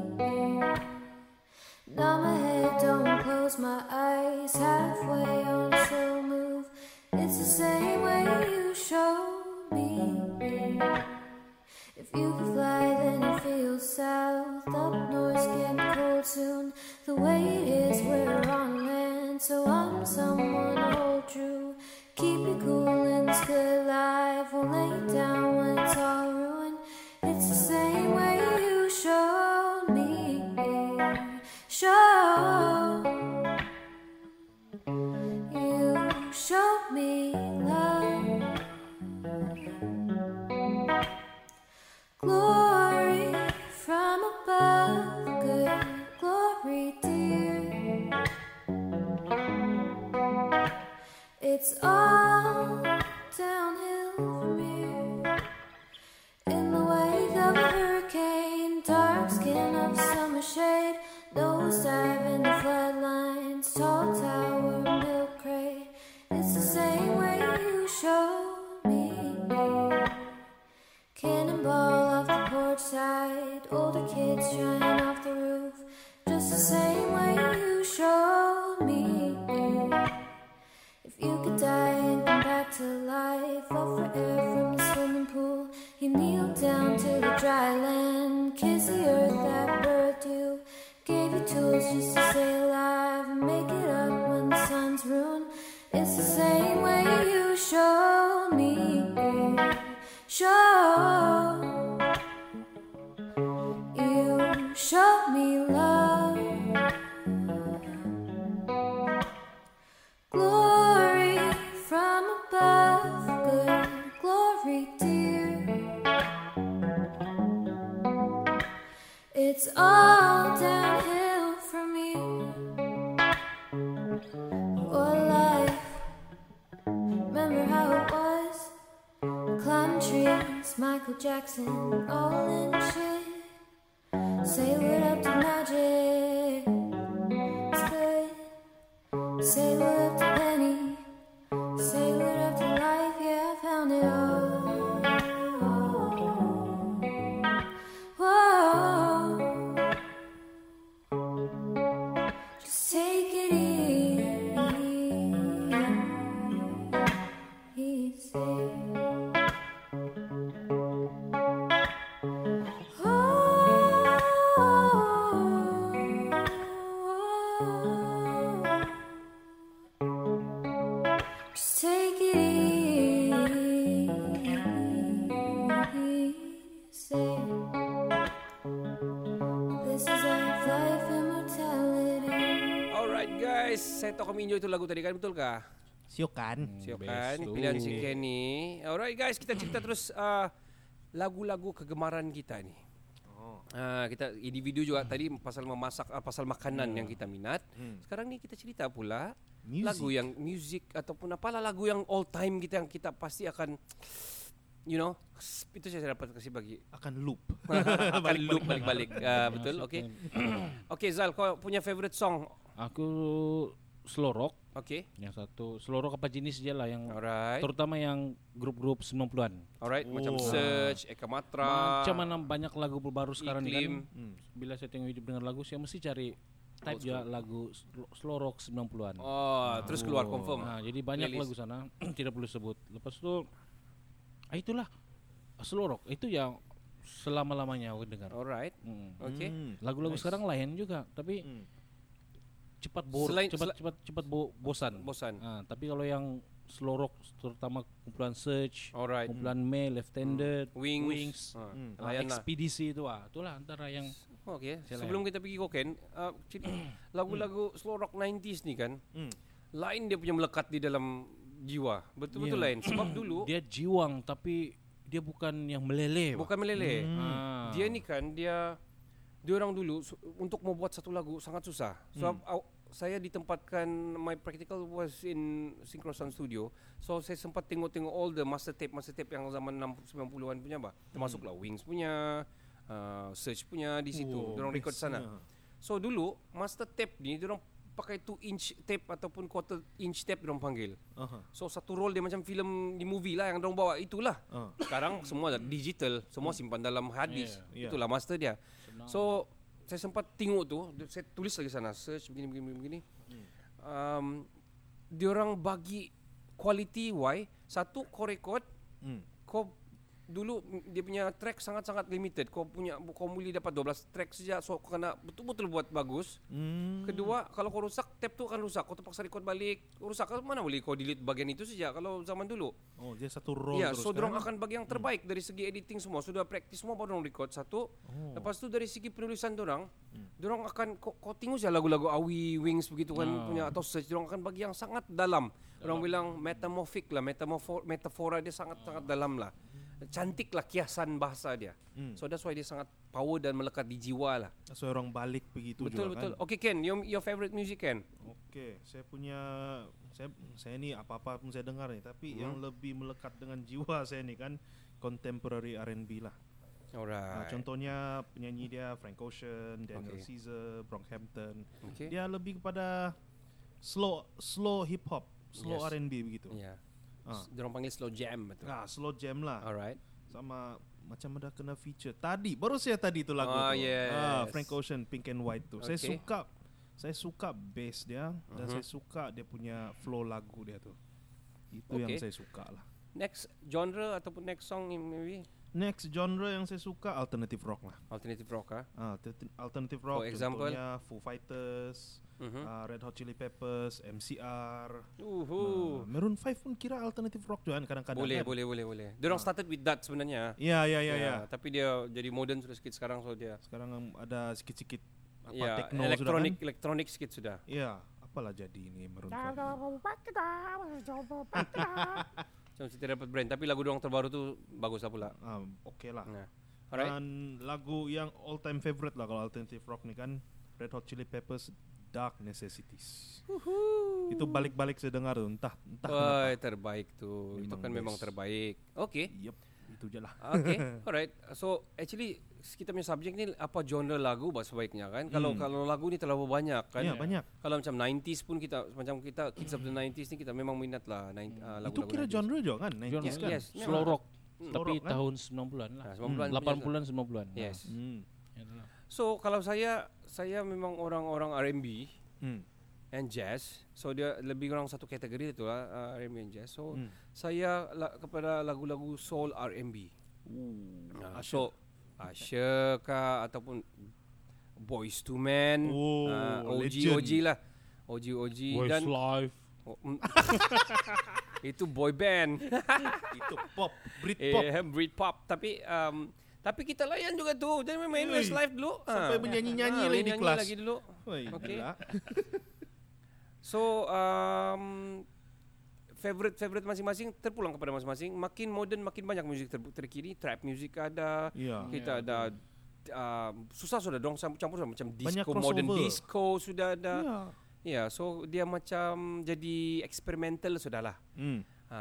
Now my head, don't close my eyes. Halfway on a slow move. It's the same way you show me. If you could fly, then you feel south. Up north's getting cold soon. The way it is, we're on land. So I'm someone to hold true. Keep you cool and this good life won't lay down when it's all ruined. It's the same way you show me. Show me love, glory from above, good glory, dear. It's all downhill from here, in the wake of a hurricane, dark skin of summer shade, nose dive in the floodlines, tall tower, milk crate. It's the same way you showed me. Cannonball off the porch side, older kids trying off the roof. Just the same way you showed me. If you could die and come back to life, up for air from the swimming pool, you kneel down to the dry land, kiss the earth that birthed you, gave you tools just to stay alive and make it up when the sun's ruined. It's the same way you show me. You show me love, glory from above, good glory, dear. It's all downhill from you. What life, remember how it was, climbing trees, Michael Jackson, all in shit, sail it up to magic, it's good, sail it up to Penny, sail it up to life, yeah, I found it all, whoa, just take it easy. guys, saya tahu kamu enjoy itu lagu tadi kan, betul kah? Siokan, pilihan si Kenny. Alright guys, kita cerita terus lagu-lagu kegemaran kita ni. Kita individu juga tadi pasal memasak, pasal makanan yang kita minat. Sekarang ni kita cerita pula music. Lagu yang music ataupun apalah lagu yang all time kita yang kita pasti akan, you know, itu saya dapat kasih bagi akan loop. Balik-balik. Betul, okey. Okey Zal, kau punya favorite song? Aku slow rock. Okey. Yang satu slow rock apa jenis je lah yang alright. Terutama yang grup-grup 90-an. Alright, macam Search, Eka Matra. Macam mana banyak lagu baru sekarang kan. Bila saya tengok YouTube dengar lagu, saya mesti cari type juga lagu slow rock 90-an. Oh, terus keluar confirm. Nah, jadi banyak playlist. Lagu sana tidak perlu sebut. Lepas tu itulah slow rock itu yang selama-lamanya aku dengar. Alright. Okey. Lagu-lagu sekarang lain juga tapi cepat bosan. Tapi kalau yang slow rock terutama kumpulan Search, kumpulan May, Left-Handed, Wings. Ekspedisi itu itulah antara yang okey. Sebelum kita pergi koken, lagu-lagu slow rock 90s ni kan. Lain dia punya melekat di dalam jiwa, betul-betul lain. Sebab dulu dia jiwang tapi dia bukan yang meleleh. Dia ni kan dia orang dulu untuk mau buat satu lagu sangat susah. Sebab saya ditempatkan, my practical was in Synchrotron Studio. So saya sempat tengok-tengok all the master tape yang zaman 90-an punya bah. Termasuklah Wings punya, Search punya di situ. Dia orang record sana. So dulu master tape ni dia orang pakai 2-inch tape ataupun quarter-inch tape diorang panggil. So satu roll dia macam filem di movie lah yang diorang bawa itulah. Sekarang semua dah digital, semua simpan dalam hard disk. Itulah master dia. So saya sempat tengok tu, saya tulis lagi sana, Search begini. Diorang bagi quality why satu kau record, kau dulu dia punya track sangat-sangat limited. Kau muli dapat 12 track saja. So kau kena betul-betul buat bagus. Kedua, kalau kau rusak, tape tu akan rusak. Kau terpaksa record balik. Rusak, mana boleh kau delete bagian itu saja kalau zaman dulu. Oh, dia satu roll terus. So dorang akan bagi yang terbaik dari segi editing semua. Sudah practice semua baru dorang record satu. Lepas tu dari segi penulisan dorang, dorang akan kau tengok saja lagu-lagu Awi, Wings begitu kan punya atau Search, dorang akan bagi yang sangat dalam. Orang bilang metamorphic lah, metafora dia sangat-sangat dalam lah. Cantiklah kiasan bahasa dia. So that's why dia sangat power dan melekat di jiwa lah. So orang balik begitu juga betul. Kan. Betul. Okay Ken, your favorite music Ken? Okay, saya punya saya ni apa-apa pun saya dengar ni, tapi yang lebih melekat dengan jiwa saya ni kan contemporary R&B lah. Alright. Contohnya penyanyi dia Frank Ocean, Daniel Caesar, Brockhampton. Okay. Dia lebih kepada slow hip hop, slow R&B begitu. Yeah. Diorang panggil slow jam betul. Slow jam lah. Alright. Sama macam ada kena feature. Baru saya tu lagu tu. Yes. Frank Ocean Pink and White tu. Okay. Saya suka bass dia dan saya suka dia punya flow lagu dia tu. Itu yang saya suka lah. Next genre ataupun next song maybe. Next genre yang saya suka alternative rock lah. Alternative rock alternative rock. For example, contohnya Foo Fighters, Red Hot Chili Peppers, MCR. Maroon 5 pun kira alternative rock juga kan kadang-kadang. Boleh. Dia orang started with that sebenarnya. Ya. Tapi dia jadi modern sudah sikit sekarang so dia. Sekarang ada sikit-sikit techno sudah. Elektronik sikit sudah. Ya, apalah jadi ini Maroon 5. Macam kita dapat brand. Tapi lagu diorang terbaru tu bagus lah pula. Okey lah. Dan lagu yang all time favorite lah kalau alternative rock ni kan, Red Hot Chili Peppers, Dark Necessities. Itu balik-balik saya dengar tu. Entah kenapa. Terbaik tu. Itu kan memang terbaik. Okey. Yep. Itu je lah. Okey. Alright. So actually kita punya subjek ni apa genre lagu sebaiknya kan. Kalau lagu ni terlalu banyak kan. Ya, banyak. Kalau macam 90s pun kita kids of the 90s ni kita memang minat lah lagu-lagu. Itu kira 90s. Genre juga kan 90s kan. Yes, slow rock. Slow tapi rock, kan? Tahun 90-an lah. 80-an 90-an. Yes. So kalau saya memang orang-orang R&B and jazz. So dia lebih kurang satu kategori tu lah, R&B and jazz. So saya kepada lagu-lagu soul R&B. So Usher kah ataupun Boyz II Men, OG lah. OG dan Westlife. Itu boy band. Itu pop, Britpop. Britpop tapi tapi kita layan juga tu. Jadi main Westlife dulu sampai menyanyi-nyanyi lagi di kelas. Lagi dulu. Okey. So favorite masing-masing terpulang kepada masing-masing. Makin modern makin banyak muzik terkini, trap music ada, kita ada susah sudah dong campur sudah macam banyak disco, modern disco sudah ada. So dia macam jadi eksperimental sudahlah.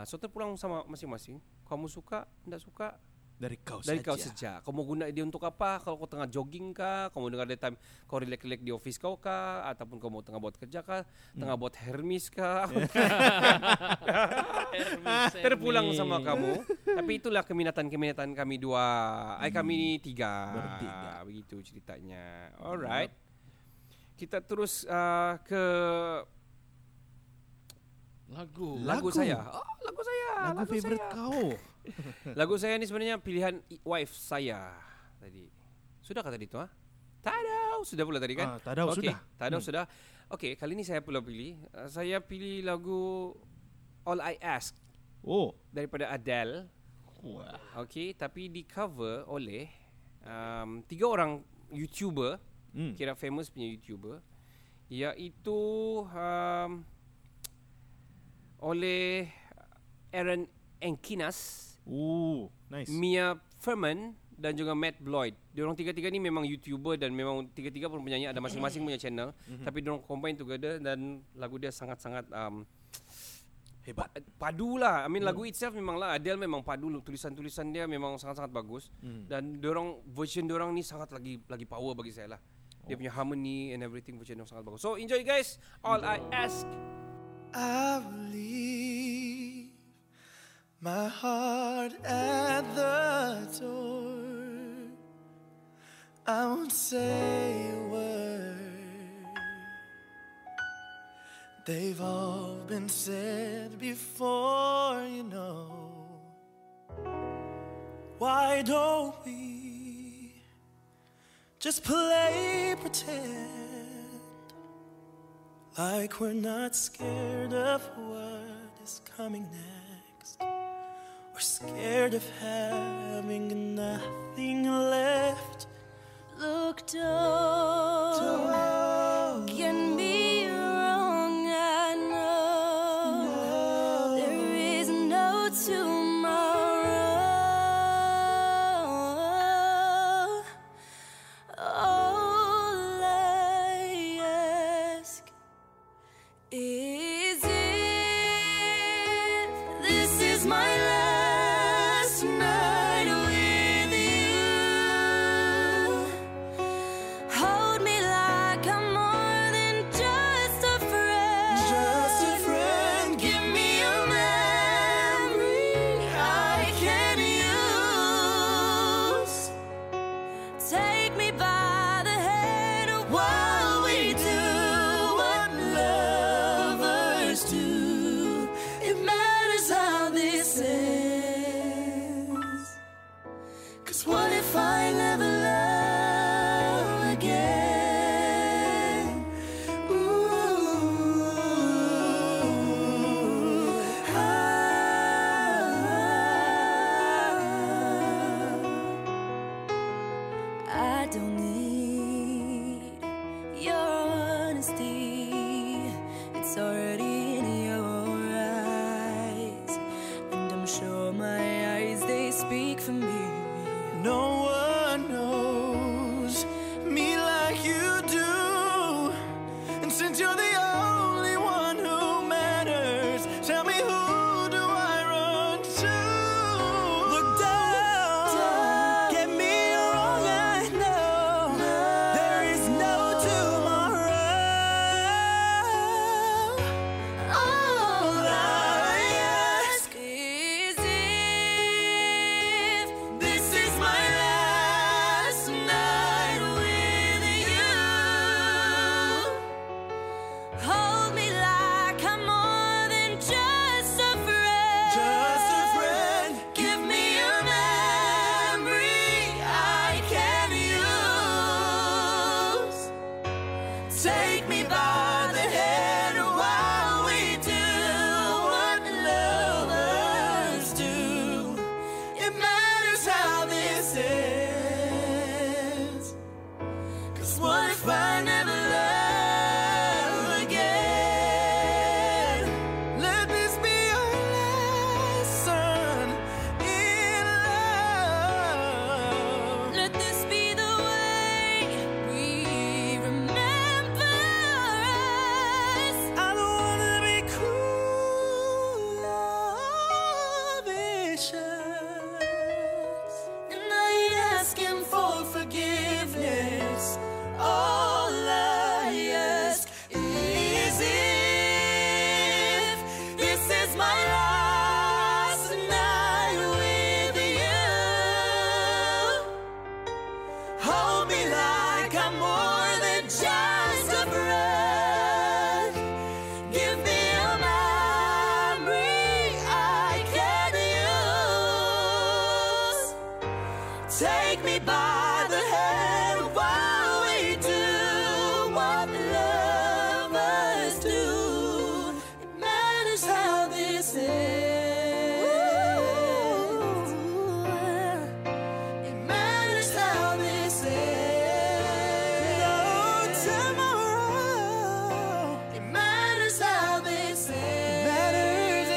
So terpulang sama masing-masing. Kamu suka, tidak suka, Dari kau saja. Kau mau guna dia untuk apa? Kalau kau tengah jogging kah? Kau mau dengar dia time kau relax-relax di office kau kah? Ataupun kau mau tengah buat kerja kah? Tengah buat Hermes kah? Terpulang sama kamu. Tapi itulah keminatan-keminatan kami dua. Kami tiga. Bertiga. Begitu ceritanya. Alright. Kita terus ke lagu saya. Oh, lagu favorite saya. Kau. Lagu saya ni sebenarnya pilihan wife saya tadi. Sudahkah tadi tu? Tadau, sudah pula tadi kan? Tadau okay. Sudah. Tadau sudah. Okey, kali ni saya pula pilih. Saya pilih lagu All I Ask. Oh, daripada Adele. Wah. Okey, tapi di cover oleh tiga orang YouTuber, kira famous punya YouTuber, iaitu oleh Aaron Enkinas, nice, Mia Furman dan juga Matt Bloyd. Diorang tiga-tiga ni memang YouTuber dan memang tiga-tiga pun penyanyi, ada masing-masing punya channel. Tapi diorang combine together dan lagu dia sangat-sangat hebat. Padu lah. I mean lagu itself memang lah Adele memang padu. Tulisan-tulisan dia memang sangat-sangat bagus. Dan diorang version diorang ni sangat lagi power bagi saya lah. Dia punya harmony and everything version diorang sangat bagus. So enjoy guys. All I Ask. I leave my heart at the door. I won't say a word. They've all been said before, you know. Why don't we just play pretend? Like we're not scared of what is coming next. We're scared of having nothing left. Look down, can be wrong, I know. There is no tomorrow. All I ask is if this is my last night with you, hold me Take me by the hand while we do what lovers do. It matters how this is. It matters how this is. No tomorrow. It matters how this is.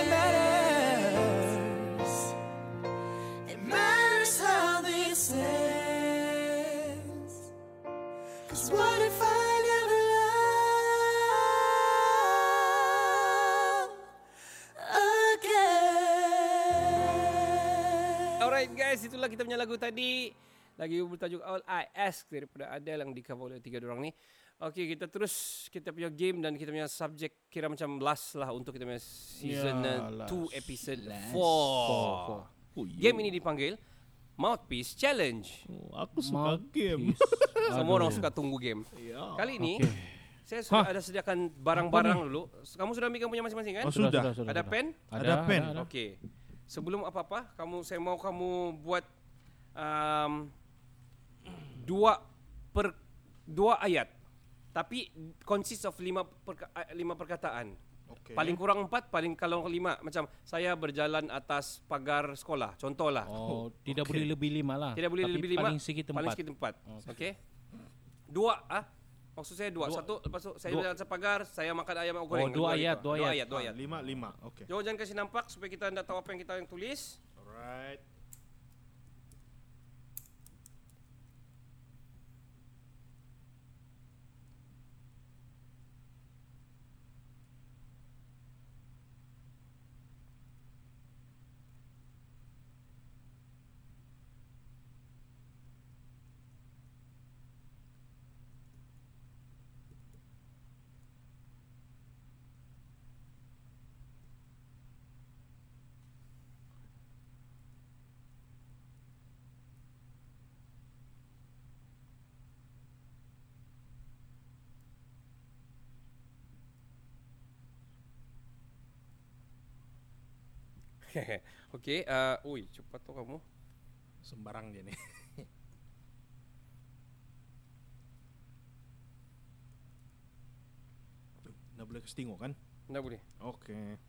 It matters how this ends. 'Cause what if I never love again? Alright guys, itulah kita punya lagu tadi. Lagu bertajuk All I Ask daripada Adele yang di-cover oleh tiga orang ni. Okay, kita terus kita punya game dan kita punya subjek kira macam last lah untuk kita punya season 2 episode 4. Game ini dipanggil Mouthpiece Challenge. Oh, aku suka game. Semua orang suka tunggu game. Yeah. Kali ini saya sudah ada sediakan barang-barang dulu. Kamu sudah ambil punya masing-masing kan? Oh, sudah. Ada pen? Ada pen. Okey. Sebelum apa-apa, saya mau kamu buat dua ayat. Tapi consists of lima perkataan. Okay. Paling kurang 4, paling kalau 5. Macam saya berjalan atas pagar sekolah, contohlah. Oh, tidak boleh lebih 5 lah. Tidak boleh lebih 5. Paling sikit 4. Okey. 2 ah. Maksud saya 2. Satu lepas tu saya berjalan atas pagar, saya makan ayam goreng. Oh, 2 ayat. 5. Okey. Jangan kasi nampak supaya kita tidak tahu apa yang kita yang tulis. Alright. Okey, oi, cepat tu kamu. Sembarang dia ni. Nggak boleh kasi tengok kan? Nggak boleh. Okey.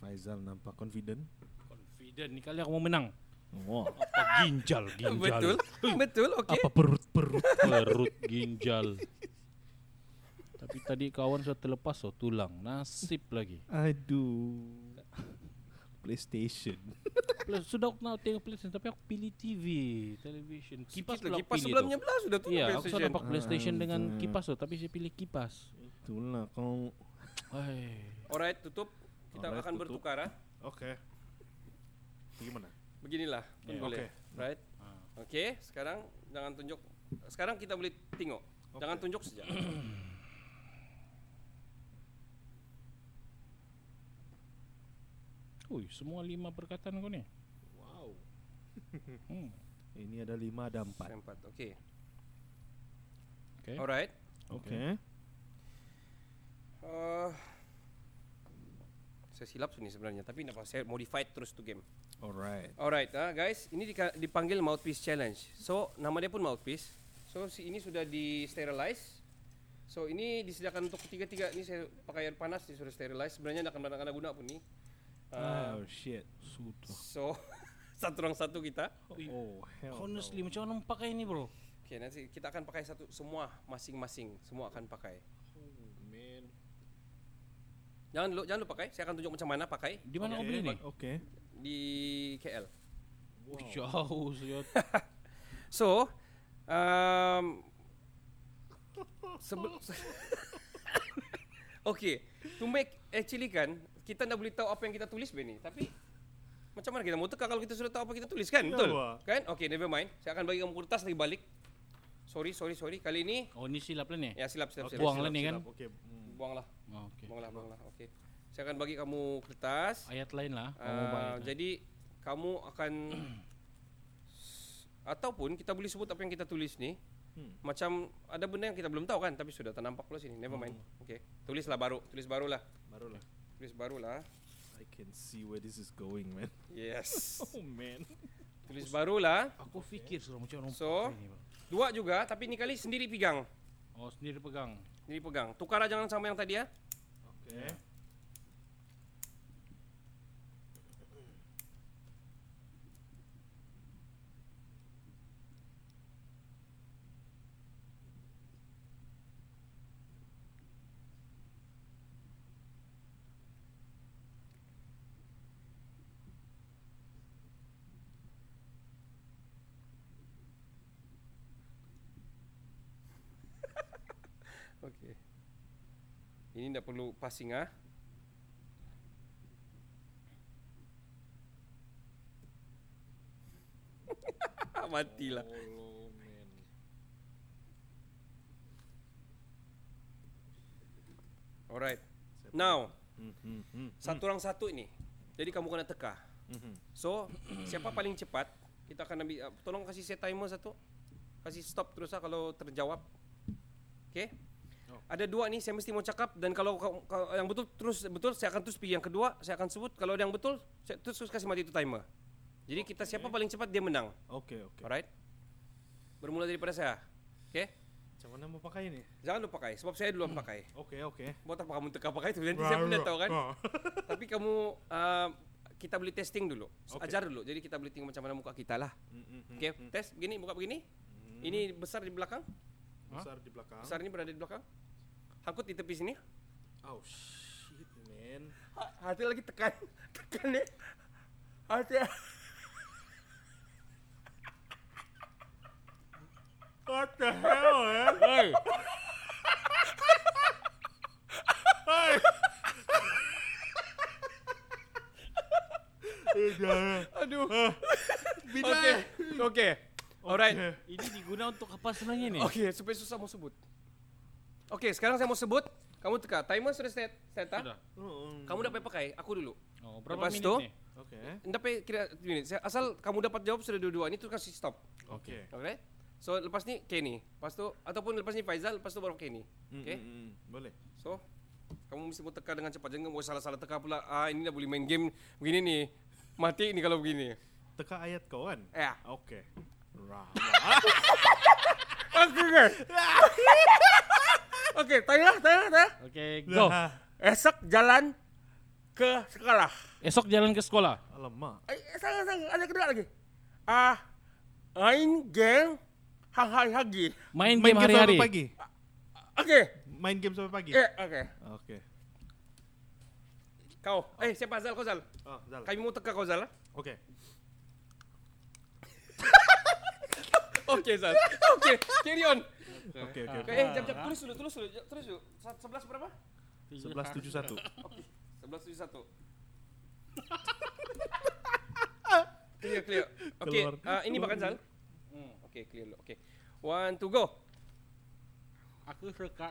Faizal nampak confident. Confident, ni kali aku mau menang. Wah, apa ginjal. Betul, okey. Apa perut ginjal. Tapi tadi kawan sudah terlepas tulang. Nasib lagi. Aduh. PlayStation. Sudah aku nak tengok PlayStation tapi aku pilih TV. Television. Kipas sebelumnya belah sudah tu. Ya, aku sudah nampak PlayStation dengan kipas tapi saya pilih kipas. Itulah kau. Alright, tutup. Kita akan bertukar. Okay. Bagaimana? Beginilah. Yeah. Boleh. Okay. Right? Okay, sekarang jangan tunjuk. Sekarang kita boleh tengok. Okay. Jangan tunjuk saja. Ui, semua 5 perkataan kau ni. Wow. Ini ada 5, ada 4. 4, okey. Okey. Alright. Okey. Saya silap sini sebenarnya, tapi nak saya modified terus tu game. Alright. Alright, guys, ini dipanggil Mouthpiece Challenge. So, nama dia pun Mouthpiece. So, ini sudah di-sterilize. So, ini disediakan untuk ketiga-tiga. Ini saya pakai air panas, ini sudah sterilize. Sebenarnya nak kena guna pun ni. Oh shit. Sudah. So satu orang satu kita. Oh hell. Honestly macam mana pakai ini bro? Okay, nanti kita akan pakai satu semua masing-masing. Semua akan pakai. Oh man. Jangan lu pakai. Saya akan tunjuk macam mana pakai. Di mana kau beli ni? Okay. Di KL. Wow. Jauh siot. So okay, to make actually kan kita nak boleh tahu apa yang kita tulis Benny, tapi macam mana kita mau teka kalau kita sudah tahu apa kita tulis kan? Betul. Kan? Okay, never mind. Saya akan bagi kamu kertas lagi balik. Sorry. Kali ini oh, ni silap lah ni. Ya, silap. Buanglah ni kan. Okey. Buanglah. Okey. Buanglah. Okey. Saya akan bagi kamu kertas. Ayat lain lah. Jadi kamu akan ataupun kita boleh sebut apa yang kita tulis ni. Macam ada benda yang kita belum tahu kan, tapi sudah ternampak pula sini. Never mind. Okey. Tulislah barulah. Tulis barulah. I can see where this is going, man. Yes. Oh man. Tulis barulah. Aku fikir suruh macam orang. So, dua juga tapi ni kali sendiri pegang. Oh, sendiri pegang. Sendiri pegang. Tukar lah jangan sama yang tadi ya. Okey. Okey. Ini tak perlu passing ah. Matilah. Oh, man. Alright. Now. Satu orang satu ni. Jadi kamu kena teka. So, siapa paling cepat, kita akan ambil, tolong kasih set timer satu. Kasih stop terus lah kalau terjawab. Okey. Ada dua ni saya mesti mau cakap dan kalau yang betul terus betul saya akan terus pergi yang kedua saya akan sebut, kalau ada yang betul saya terus kasih mati itu timer. Jadi kita siapa paling cepat dia menang. Okey. Alright. Bermula daripada saya. Okey. Macam mana mau pakai ni? Jangan lupa pakai sebab saya duluan pakai. Okey. Buat apa kamu teka pakai tu nanti saya pun dah tahu kan. Tapi kamu kita boleh testing dulu. Okay. Ajar dulu. Jadi kita boleh tengok macam mana muka kita lah. Okey. Test begini, buka begini. Ini besar di belakang. Besar di belakang. Besar ni berada di belakang. Hangkut di tepi sini. Oh shit man. Hati lagi tekan. Tekan ni. Hati. What the hell man? Hey. Aduh. Bila. Okay. Alright. Ini diguna untuk apa sebenarnya ni? Okay, supaya susah mau sebut. Okay, sekarang saya mau sebut. Kamu teka. Timer sudah set tak? Sudah. Kamu dapat pakai. Aku dulu. Oh, berapa lepas minit tu, ni? Okay. Dapat kira minit. Asal kamu dapat jawab sudah dua-dua ni, terus kasih stop. Okay. Okay. So, lepas ni Kenny. Lepas tu, ataupun lepas ni Faizal, lepas tu baru Kenny. Okay? Boleh. So, kamu mesti mau teka dengan cepat. Jangan boleh salah-salah teka pula. Ah, ini dah boleh main game begini ni. Mati ni kalau begini. Teka ayat kau kan? Ya. Okay. Okey, tanya. Okey, go. Esok jalan ke sekolah. Alamak. Sang ada kedua lagi. Main game hari-hari. Main game hari-hari. Pagi. Okey, main game sampai pagi. Okey. Kau. Siapa Zal? Kau Zal. Oh, Zal. Kami mau teka kau Zal. Okey. Okey Zal. Okey, carry on. Okey. Jap terus dulu. Terus dulu. 11 berapa? 11.71. Okey. 11.71. Clear. Okey, ini bukan Zal. Okey, clear dulu. Okey. 1 2 go. Aku suka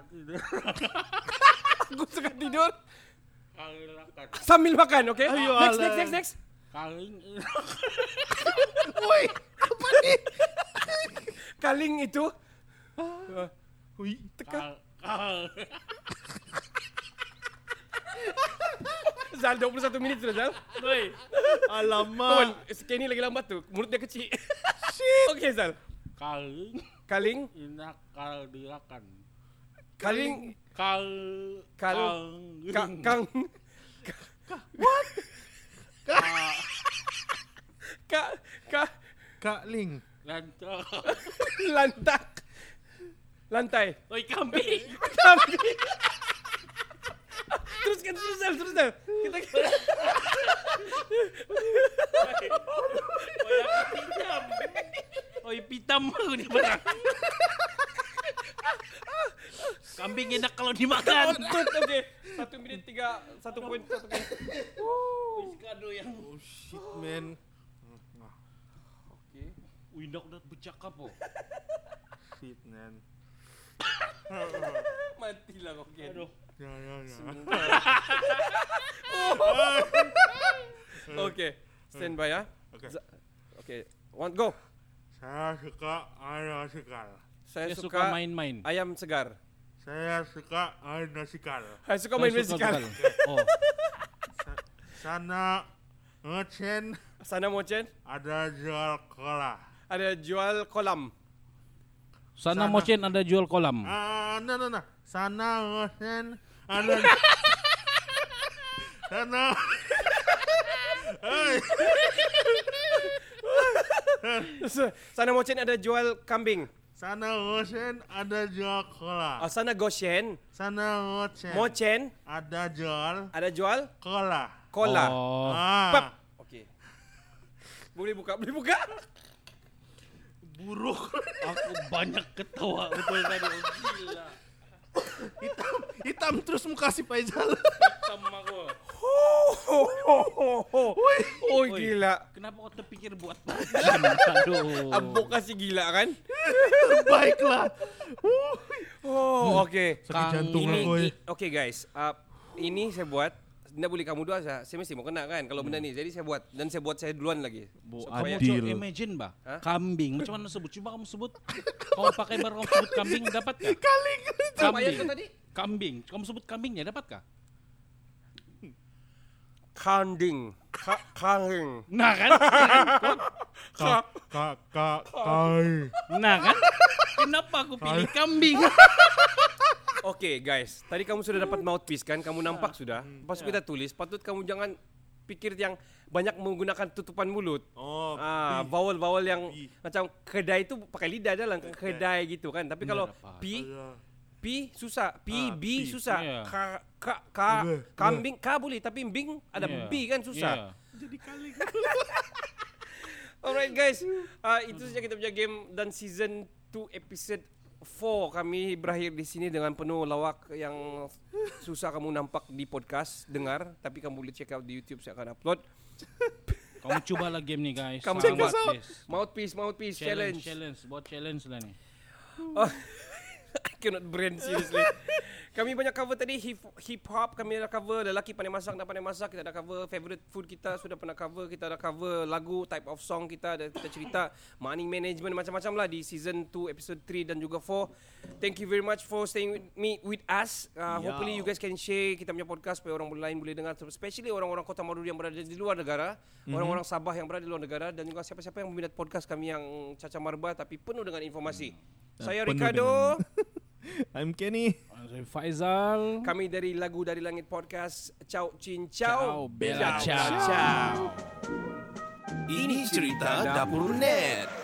tidur. Sambil makan, okey? Next. Kaling. Woi, apa ni? Kaling itu. Woi, teka. Zal 21 minit sudah Zal. Woi. Alamak. Oh, Kenny lagi lambat tu. Mulut dia kecil. Shit. Okey Zal. Kaling. Inak kal dilakan. Kaling. What? Kak Ling Lantak Lantai. Oi, Kambing. Teruskan. Kita Oi, pitam aku ni barang. Kambing enak kalau dimakan. Okey. 1 minit 3, 1 poin. Ricardo yang. Oh shit man. Okey. Windownat bercakap oh. Shit man. Matilah kau Ken. Aduh. Ya. Okey. Stand by ya. Okey. Want go. Saya suka main-main. Ayam segar. Saya suka main musikal. Oh. Sana Mocen ada jual kola. Ada jual kolam. Sana Mocen ada jual kolam. No. Sana Mocen ada Sana Sana Mocen ada jual kambing. Sana Goshen ada jual kola. Oh, Sana Goshen. Sana Mocen. Mocen ada jual. Ada jual kola. Kola. Oh. Pap. Okey. Boleh buka. Buruk. Aku banyak ketawa betul tadi. Gila. Hitam terus muka si Faizal. Hitam aku. Oh gila. Kenapa kau terfikir buat macam tu? Abuk kasih gila kan? Baiklah. Oh, okey. Sakit jantung aku. Okey guys, ini saya buat. Anda boleh kamu dua saya mesti mau kena kan kalau benda ni. Jadi saya buat dan saya duluan lagi. Supaya Adil. Imagine bah. Ha? Kambing. Macam mana sebut? Cuba kamu sebut. Kamu pakai baru kamu sebut kambing dapat tak? Kaling. Kambing. Kambing. Kamu sebut kambingnya dapatkah? Kanding. Kambing. Nah kan? Nah kan? Kenapa aku pilih kambing? Okay guys, tadi kamu sudah dapat mouthpiece kan? Kamu nampak sudah. Lepas kita tulis, patut kamu jangan pikir yang banyak menggunakan tutupan mulut. Oh, vowel-vowel yang pi. Macam kedai itu pakai lidah dalam kedai gitu kan. Tapi kalau P susah, B susah. Yeah. K kambing, K boleh tapi bing ada B kan susah. Jadi kali. Alright guys, itu saja kita punya game dan season 2 episode 4 kami berakhir di sini dengan penuh lawak yang susah kamu nampak di podcast dengar, tapi kamu boleh check out di YouTube, saya akan upload. Kamu cubalah game ni guys. Kamu coba mouthpiece challenge. Buat challenge lah ni. I cannot brain seriously. Kami banyak cover tadi hip hop, kami dah cover lelaki pandai masak, kita dah cover favorite food, kita sudah pernah cover, kita dah cover lagu, type of song, kita cerita money management macam-macam lah di season 2 episode 3 dan juga 4. Thank you very much for staying with us. Hopefully you guys can share kita punya podcast supaya orang lain boleh dengar, especially orang-orang Kota Maru yang berada di luar negara, orang-orang Sabah yang berada di luar negara dan juga siapa-siapa yang minat podcast kami yang caca marba tapi penuh dengan informasi. Saya Ricardo. I'm Kenny. I'm Faizal. Kami dari Lagu Dari Langit Podcast. Ciao Cin Ciao. Ciao Bella Ciao. Ini cerita Dapur Net.